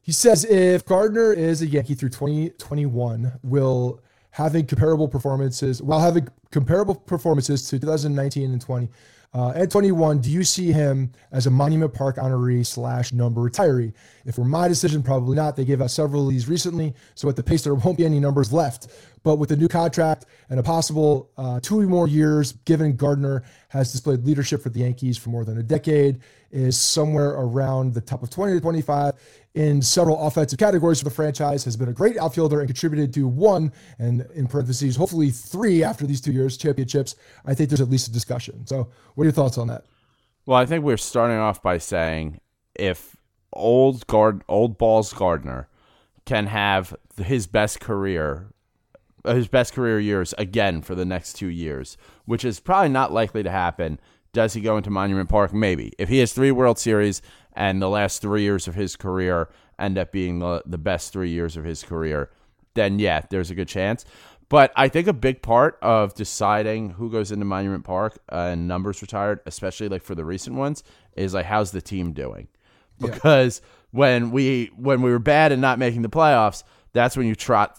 He says, if Gardner is a Yankee through 2021, will having comparable performances, to 2019 and 20 and 21, do you see him as a Monument Park honoree / number retiree? If it were my decision, probably not. They gave out several of these recently, so at the pace, there won't be any numbers left. But with the new contract and a possible 2 more years, given Gardner has displayed leadership for the Yankees for more than a decade, is somewhere around the top of 20 to 25 in several offensive categories for the franchise, has been a great outfielder and contributed to 1, and in parentheses, hopefully 3 after these 2 years, championships. I think there's at least a discussion. So what are your thoughts on that? Well, I think we're starting off by saying if old balls Gardner can have his best career years again for the next 2 years, which is probably not likely to happen. Does he go into Monument Park? Maybe. If he has 3 World Series and the last 3 years of his career end up being the best 3 years of his career, then yeah, there's a good chance. But I think a big part of deciding who goes into Monument Park and numbers retired, especially like for the recent ones, is like, how's the team doing? Because when we were bad and not making the playoffs, that's when you trot,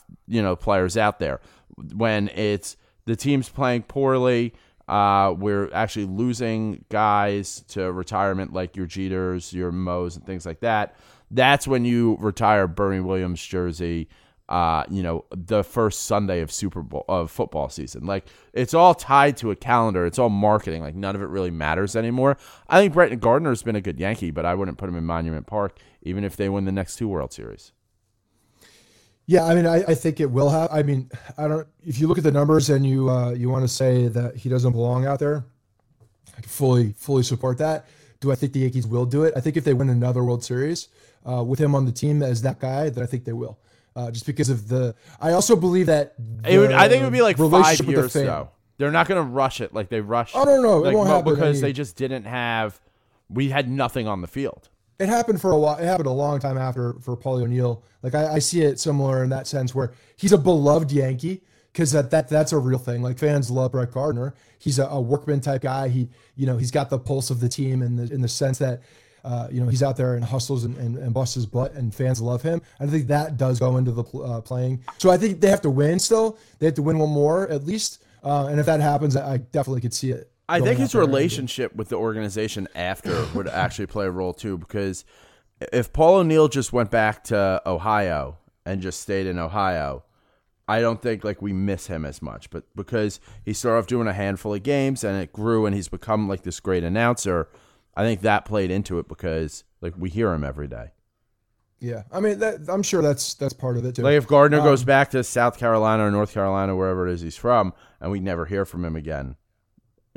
players out there. When it's the team's playing poorly, we're actually losing guys to retirement, like your Jeters, your Moes, and things like that. That's when you retire Bernie Williams' jersey. The first Sunday of football season. Like, it's all tied to a calendar. It's all marketing. Like, none of it really matters anymore. I think Brett Gardner has been a good Yankee, but I wouldn't put him in Monument Park, even if they win the next 2 World Series. Yeah, I mean, I think it will have. I mean, I don't. If you look at the numbers and you want to say that he doesn't belong out there, I can fully support that. Do I think the Yankees will do it? I think if they win another World Series with him on the team as that guy, then I think they will. Just because of the, I also believe that I think it would be like 5 years though. They're not going to rush it like they rushed. Oh no, it won't happen because they just didn't have. We had nothing on the field. It happened for a while. It happened a long time after for Paulie O'Neill. Like I see it similar in that sense where he's a beloved Yankee because that's a real thing. Like fans love Brett Gardner. He's a workman type guy. He he's got the pulse of the team in the sense that. He's out there and hustles and busts his butt, and fans love him. I think that does go into the playing. So I think they have to win still. They have to win one more at least. And if that happens, I definitely could see it. I think his relationship with the organization after would actually play a role too, because if Paul O'Neill just went back to Ohio and just stayed in Ohio, I don't think like we miss him as much. But because he started off doing a handful of games and it grew and he's become like this great announcer, I think that played into it because like we hear him every day. Yeah, I mean, I'm sure that's part of it too. Like if Gardner goes back to South Carolina or North Carolina, wherever it is he's from, and we never hear from him again,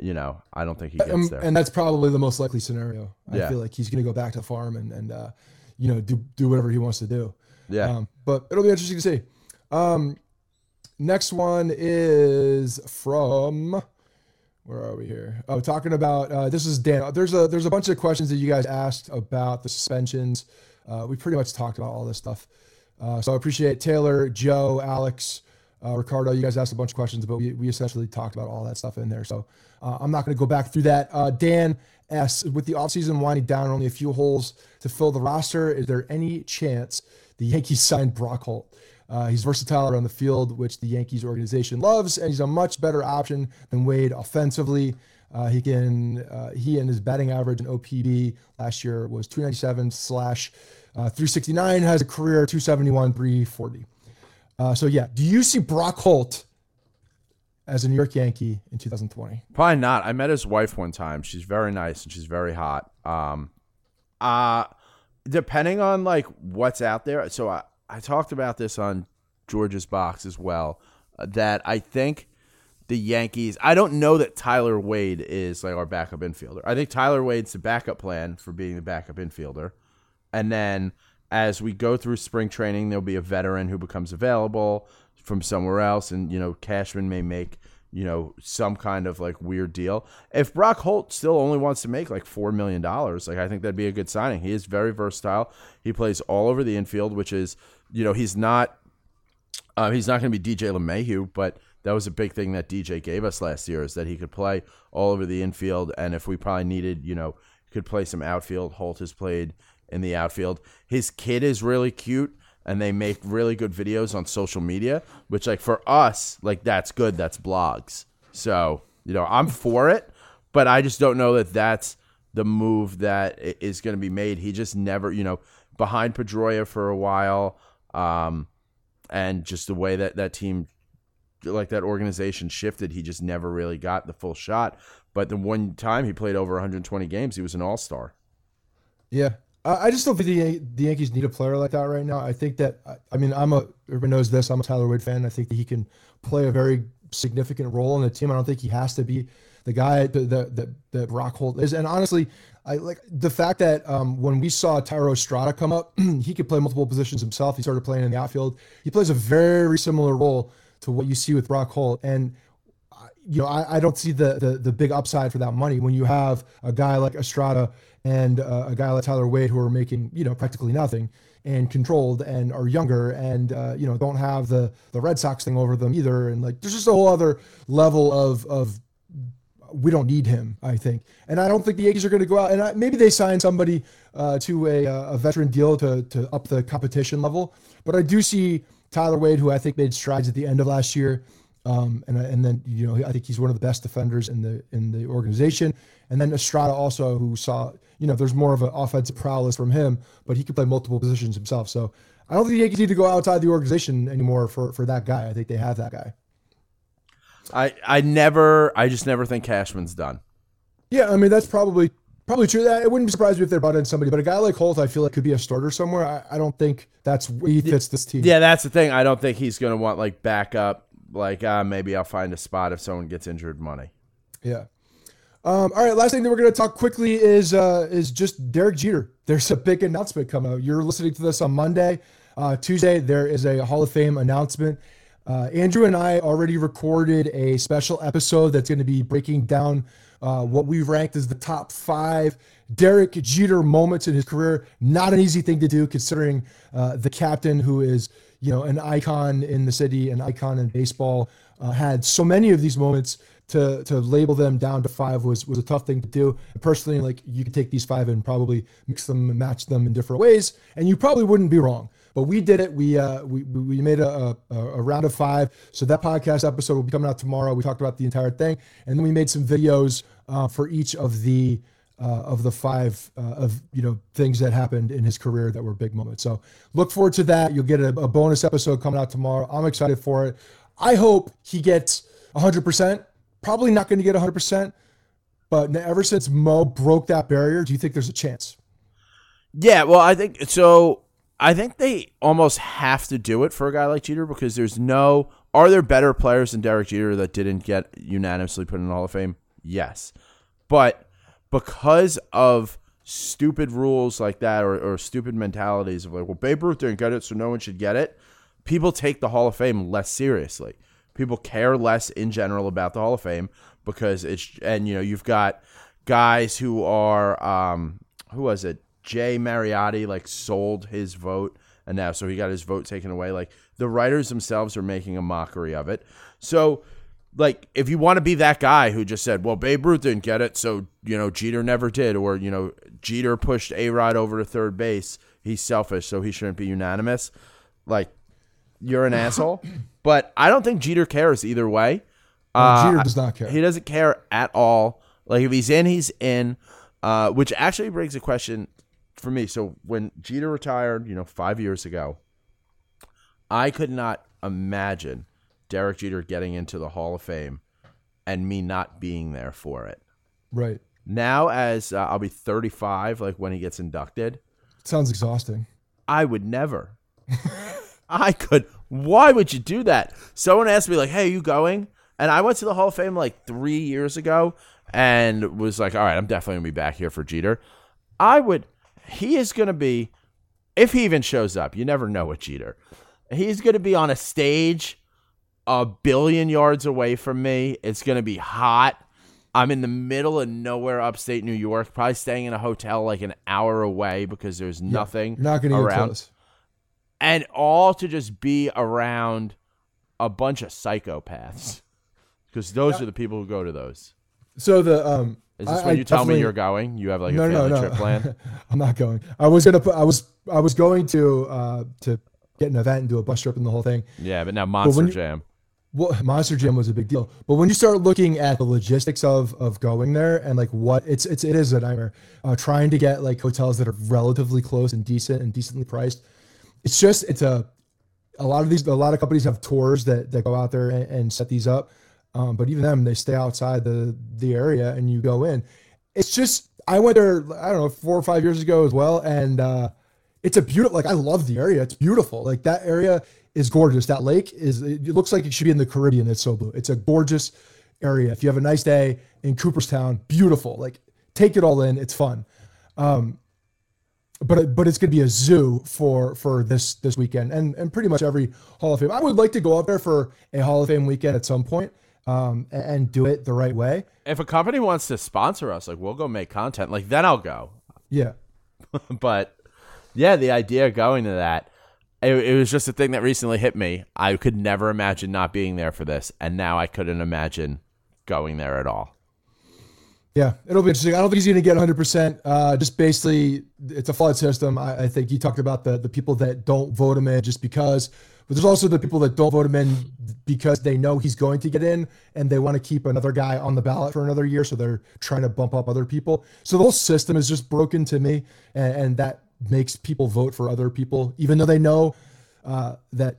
I don't think he gets there. And that's probably the most likely scenario. I feel like he's going to go back to the farm and do whatever he wants to do. Yeah, but it'll be interesting to see. Next one is from. Where are we here? Oh, talking about this is Dan. There's a bunch of questions that you guys asked about the suspensions. We pretty much talked about all this stuff. So I appreciate Taylor, Joe, Alex, Ricardo. You guys asked a bunch of questions, but we essentially talked about all that stuff in there. So I'm not going to go back through that. Dan asks, with the offseason winding down, only a few holes to fill the roster, is there any chance the Yankees sign Brock Holt? He's versatile around the field, which the Yankees organization loves, and he's a much better option than Wade offensively. He and his batting average and OPB last year was 297 /369, has a career 271, 340. So yeah, do you see Brock Holt as a New York Yankee in 2020? Probably not. I met his wife one time. She's very nice and she's very hot. depending on like what's out there. So I talked about this on George's Box as well, that I think the Yankees, I don't know that Tyler Wade is like our backup infielder. I think Tyler Wade's the backup plan for being the backup infielder. And then as we go through spring training, there'll be a veteran who becomes available from somewhere else. And, you know, Cashman may make, you know, some kind of like weird deal. If Brock Holt still only wants to make like $4 million, like I think that'd be a good signing. He is very versatile. He plays all over the infield, which is, you know, he's not going to be DJ LeMahieu, but that was a big thing that DJ gave us last year, is that he could play all over the infield. And if we probably needed, you know, could play some outfield. Holt has played in the outfield. His kid is really cute, and they make really good videos on social media, which, like, for us, like, that's good. That's blogs. So, you know, I'm for it, but I just don't know that that's the move that is going to be made. He just never, you know, behind Pedroia for a while, and just the way that team, like that organization shifted, he just never really got the full shot. But the one time he played over 120 games, he was an all-star. Yeah. I just don't think the Yankees need a player like that right now. I think that, I mean, everyone knows this, I'm a Tyler Wade fan. I think that he can play a very significant role in the team. I don't think he has to be the guy that Brock Holt is. And honestly, I like the fact that when we saw Tyro Estrada come up, he could play multiple positions himself. He started playing in the outfield. He plays a very similar role to what you see with Brock Holt. And, you know, I don't see the big upside for that money when you have a guy like Estrada and a guy like Tyler Wade who are making, you know, practically nothing and controlled and are younger and, you know, don't have the Red Sox thing over them either. And like, there's just a whole other level of we don't need him, I think. And I don't think the Yankees are going to go out and maybe they sign somebody to a veteran deal to up the competition level. But I do see Tyler Wade, who I think made strides at the end of last year. And then, you know, I think he's one of the best defenders in the organization. And then Estrada also, who saw, you know, there's more of an offensive prowess from him, but he could play multiple positions himself. So I don't think the Yankees need to go outside the organization anymore for that guy. I think they have that guy. I just never think Cashman's done. Yeah, I mean, that's probably true. It wouldn't surprise me if they brought in somebody, but a guy like Holt, I feel like could be a starter somewhere. I don't think that's where he fits this team. Yeah, that's the thing. I don't think he's going to want like backup. Like, maybe I'll find a spot if someone gets injured money. Yeah. All right. Last thing that we're going to talk quickly is just Derek Jeter. There's a big announcement coming out. You're listening to this on Monday. Tuesday, there is a Hall of Fame announcement. Andrew and I already recorded a special episode that's going to be breaking down what we've ranked as the top 5 Derek Jeter moments in his career. Not an easy thing to do considering the captain who is, you know, an icon in the city, an icon in baseball, had so many of these moments to label them down to 5 was a tough thing to do. And personally, like, you could take these 5 and probably mix them and match them in different ways, and you probably wouldn't be wrong. But we did it. We made a round of 5. So that podcast episode will be coming out tomorrow. We talked about the entire thing, and then we made some videos for each of the 5 of, you know, things that happened in his career that were big moments. So look forward to that. You'll get a bonus episode coming out tomorrow. I'm excited for it. I hope he gets 100%. Probably not going to get 100%, but ever since Mo broke that barrier, do you think there's a chance? Yeah, well, I think so. I think they almost have to do it for a guy like Jeter because there's no – are there better players than Derek Jeter that didn't get unanimously put in the Hall of Fame? Yes. But – because of stupid rules like that or stupid mentalities of like, well, Babe Ruth didn't get it, so no one should get it, people take the Hall of Fame less seriously. People care less in general about the Hall of Fame because it's – and, you know, you've got guys who are who was it? Jay Mariotti, like, sold his vote, and now so he got his vote taken away. Like, the writers themselves are making a mockery of it. So – like, if you want to be that guy who just said, well, Babe Ruth didn't get it, so, you know, Jeter never did, or, you know, Jeter pushed A-Rod over to third base, he's selfish, so he shouldn't be unanimous, like, you're an asshole. But I don't think Jeter cares either way. Jeter does not care. He doesn't care at all. Like, if he's in, he's in, which actually brings a question for me. So when Jeter retired, you know, 5 years ago, I could not imagine Derek Jeter getting into the Hall of Fame and me not being there for it. Right. Now, as I'll be 35, like, when he gets inducted, Sounds exhausting. I would never. Why would you do that? Someone asked me, like, hey, are you going? And I went to the Hall of Fame like 3 years ago and was like, all right, I'm definitely going to be back here for Jeter. He is going to be, if he even shows up, you never know with Jeter. He's going to be on a stage 1 billion yards away from me. It's going to be hot. I'm in the middle of nowhere, upstate New York, probably staying in a hotel like an hour away because there's nothing not gonna around. Close. And all to just be around a bunch of psychopaths because those are the people who go to those. So the is this when you tell me you're going? You have like a family trip plan? I'm not going. I was going to get an event and do a bus trip and the whole thing. Yeah, but now Monster Jam. Well, Monster Jam was a big deal, but when you start looking at the logistics of going there and like what it is a nightmare. Trying to get like hotels that are relatively close and decent and decently priced. It's just a lot of companies have tours that go out there and set these up, but even them they stay outside the area and you go in. It's just I went there I don't know 4 or 5 years ago as well, and it's a beautiful I love the area. It's beautiful like that area. Is gorgeous. That lake it looks like it should be in the Caribbean. It's so blue. It's a gorgeous area. If you have a nice day in Cooperstown, beautiful. Like take it all in. It's fun. But it's gonna be a zoo for this weekend and pretty much every Hall of Fame. I would like to go up there for a Hall of Fame weekend at some point and do it the right way. If a company wants to sponsor us, like we'll go make content. Like then I'll go. Yeah. But yeah, the idea of going to that. It was just a thing that recently hit me. I could never imagine not being there for this, and now I couldn't imagine going there at all. Yeah, it'll be interesting. I don't think he's going to get 100%. Just basically, it's a flawed system. I think he talked about the people that don't vote him in just because, but there's also the people that don't vote him in because they know he's going to get in, and they want to keep another guy on the ballot for another year, so they're trying to bump up other people. So the whole system is just broken to me, and that makes people vote for other people, even though they know that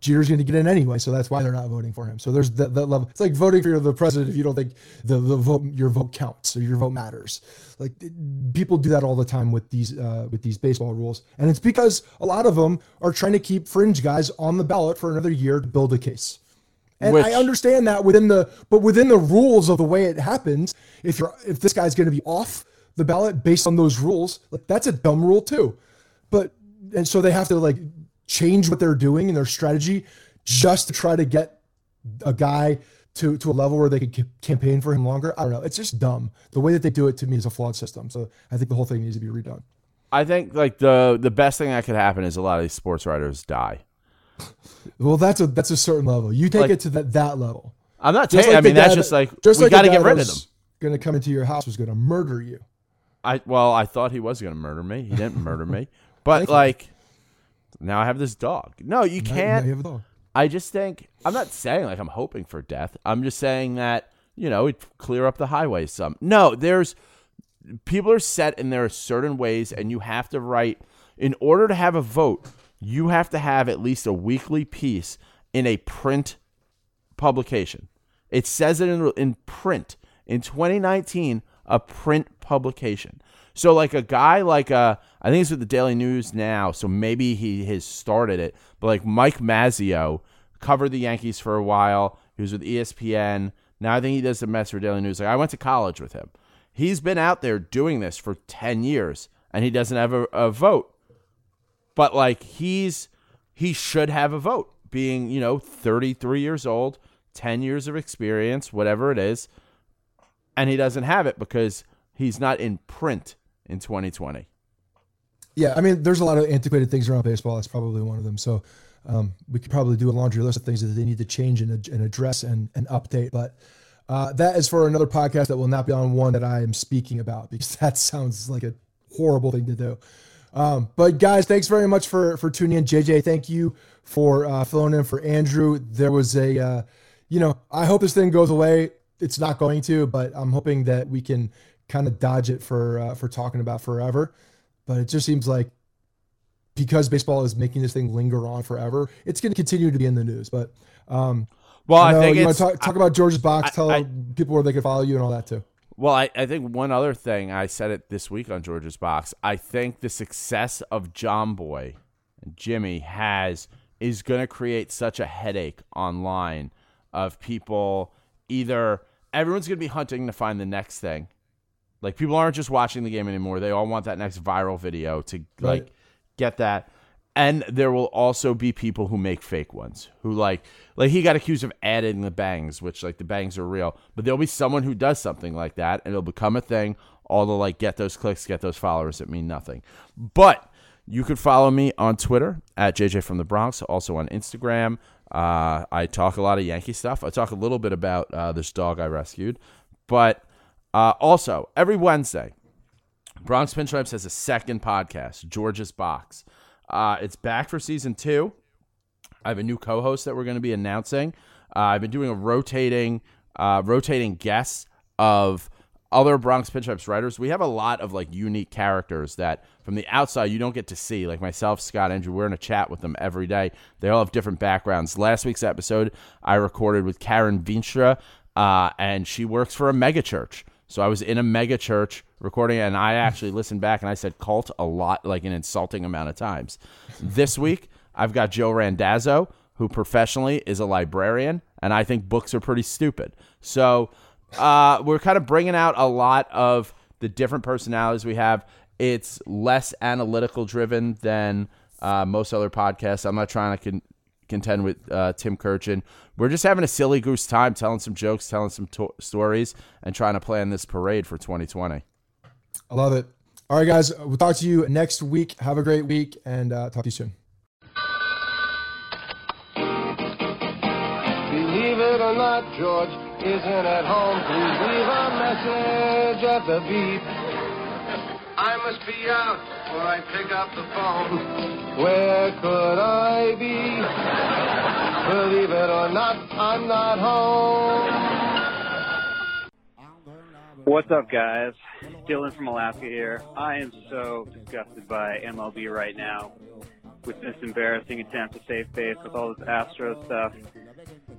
Jeter's going to get in anyway. So that's why they're not voting for him. So there's that level. It's like voting for the president if you don't think your vote counts or your vote matters. Like people do that all the time with these baseball rules, and it's because a lot of them are trying to keep fringe guys on the ballot for another year to build a case. And I understand that within the rules of the way it happens, if this guy's going to be off the ballot based on those rules, like that's a dumb rule too. So they have to like change what they're doing and their strategy just to try to get a guy to a level where they could campaign for him longer. I don't know. It's just dumb. The way that they do it to me is a flawed system. So I think the whole thing needs to be redone. I think like the best thing that could happen is a lot of these sports writers die. Well, that's a certain level. You take it to that level. I'm not taking. Like I mean, that's just like just we like got to get rid of them. Going to come into your house was going to murder you. I thought he was going to murder me. He didn't murder me. But like, now I have this dog. No, you can't. Now you have a dog. I just think, I'm not saying like I'm hoping for death. I'm just saying that, it'd clear up the highways some. No, people are set and there are certain ways and you have to write, in order to have a vote, you have to have at least a weekly piece in a print publication. It says it in print. In 2019, a print publication. So like a guy like I think it's with the Daily News now, so maybe he has started it, but like Mike Mazzeo covered the Yankees for a while. He was with ESPN. Now I think he does the Mets for Daily News. Like I went to college with him. He's been out there doing this for 10 years, and he doesn't have a vote. But like he should have a vote, being 33 years old, 10 years of experience, whatever it is. And he doesn't have it because he's not in print in 2020. Yeah, I mean, there's a lot of antiquated things around baseball. That's probably one of them. So we could probably do a laundry list of things that they need to change and address and update. But that is for another podcast that will not be on one that I am speaking about because that sounds like a horrible thing to do. But guys, thanks very much for tuning in. JJ, thank you for filling in for Andrew. There was a, I hope this thing goes away. It's not going to, but I'm hoping that we can kind of dodge it for talking about forever. But it just seems like because baseball is making this thing linger on forever, it's going to continue to be in the news. But I think you want to talk about George's Box, tell people where they can follow you and all that too. Well, I think one other thing, I said it this week on George's Box, I think the success of John Boy and Jimmy is going to create such a headache online of people either – everyone's going to be hunting to find the next thing. Like, people aren't just watching the game anymore. They all want that next viral video to, like, get that. And there will also be people who make fake ones who, like he got accused of adding the bangs, which, like, the bangs are real. But there'll be someone who does something like that, and it'll become a thing, all to, like, get those clicks, get those followers that mean nothing. But you could follow me on Twitter, at JJ from the Bronx, also on Instagram. I talk a lot of Yankee stuff. I talk a little bit about this dog I rescued. But also, every Wednesday, Bronx Pinstripes has a second podcast, George's Box. It's back for season 2. I have a new co-host that we're going to be announcing. I've been doing a rotating guests of other Bronx Pinstripes writers. We have a lot of like unique characters that from the outside you don't get to see. Like myself, Scott, Andrew, we're in a chat with them every day. They all have different backgrounds. Last week's episode I recorded with Karen Vinstra, and she works for a megachurch. So I was in a mega church recording, and I actually listened back, and I said cult a lot, like an insulting amount of times. This week, I've got Joe Randazzo, who professionally is a librarian, and I think books are pretty stupid. So we're kind of bringing out a lot of the different personalities we have. It's less analytical-driven than most other podcasts. I'm not trying to contend with Tim Kirchin. We're just having a silly goose time telling some jokes, telling some stories, and trying to plan this parade for 2020. I love it. All right, guys, we'll talk to you next week. Have a great week, and talk to you soon. Believe it or not, George isn't at home. Please leave a message at the beep. I must be out before I pick up the phone. Where could I be? Believe it or not, I'm not home. What's up, guys? Dylan from Alaska here. I am so disgusted by MLB right now with this embarrassing attempt to save face with all this Astros stuff.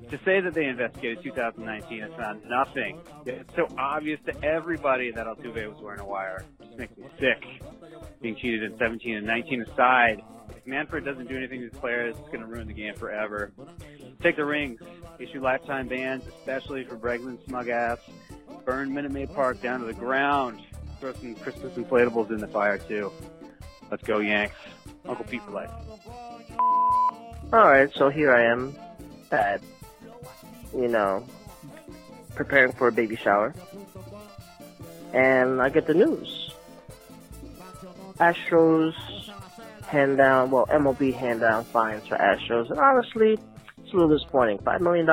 To say that they investigated 2019 and found nothing, it's so obvious to everybody that Altuve was wearing a wire. It just makes me sick. Being cheated in 17 and 19 aside, if Manfred doesn't do anything to his players, it's going to ruin the game forever. Take the rings. Issue lifetime bans, especially for Bregman's smug ass. Burn Minute Maid Park down to the ground. Throw some Christmas inflatables in the fire, too. Let's go, Yanks. Uncle Pete for life. All right, so here I am. Bad. You know, preparing for a baby shower. And I get the news. Astros MLB hand down fines for Astros. And honestly, it's a little disappointing. $5 million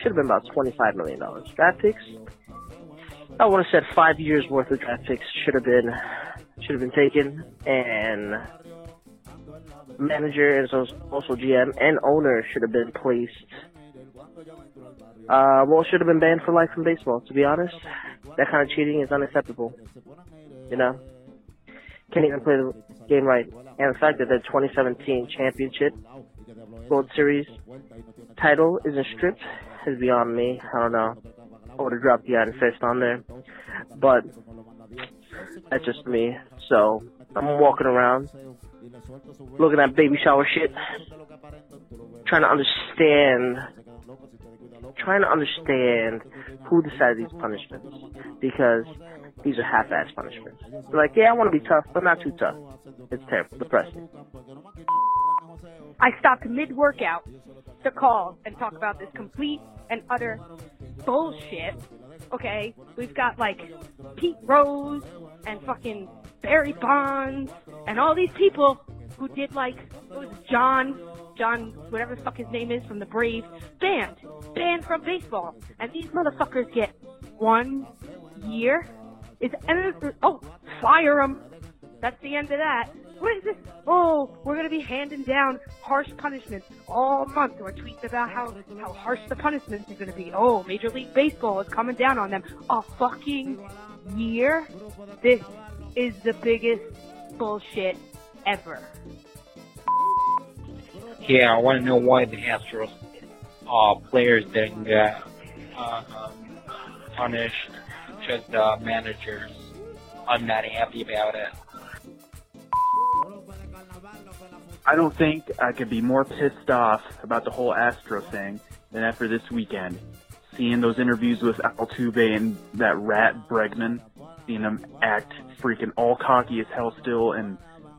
should have been about $25 million. Draft picks, I would have said 5 years worth of draft picks should have been taken. And manager and also GM and owner should have been placed. Should have been banned for life from baseball, to be honest. That kind of cheating is unacceptable. You know? Can't even play the game right. And the fact that the 2017 championship World Series title isn't stripped is beyond me. I don't know. I would have dropped the iron fist on there. But that's just me. So I'm walking around looking at baby shower shit, trying to understand who decided these punishments, because these are half-ass punishments. They're like, yeah, I want to be tough, but not too tough. It's terrible, depressing. I stopped mid-workout to call and talk about this complete and utter bullshit. Okay, we've got like Pete Rose and fucking Barry Bonds and all these people who did like, it was John, whatever the fuck his name is, from the Braves, banned from baseball. And these motherfuckers get 1 year? Fire them. That's the end of that. What is this? Oh, we're going to be handing down harsh punishments all month. We're tweeting about how harsh the punishments are going to be. Oh, Major League Baseball is coming down on them. A fucking year? This is the biggest bullshit ever. Yeah, I want to know why the Astros players didn't get punished because the manager's not happy about it. I don't think I could be more pissed off about the whole Astro thing than after this weekend. Seeing those interviews with Altuve and that rat Bregman, seeing them act freaking all cocky as hell still and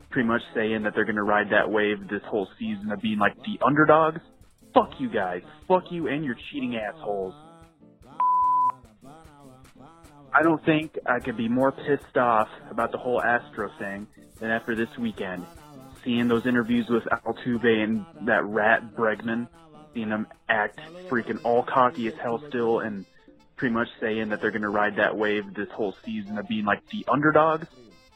pretty much saying that they're going to ride that wave this whole season of being like the underdogs. Fuck you guys. Fuck you and your cheating assholes. I don't think I could be more pissed off about the whole Astro thing than after this weekend. Seeing those interviews with Altuve and that rat Bregman, seeing them act freaking all cocky as hell still and pretty much saying that they're going to ride that wave this whole season of being like the underdogs.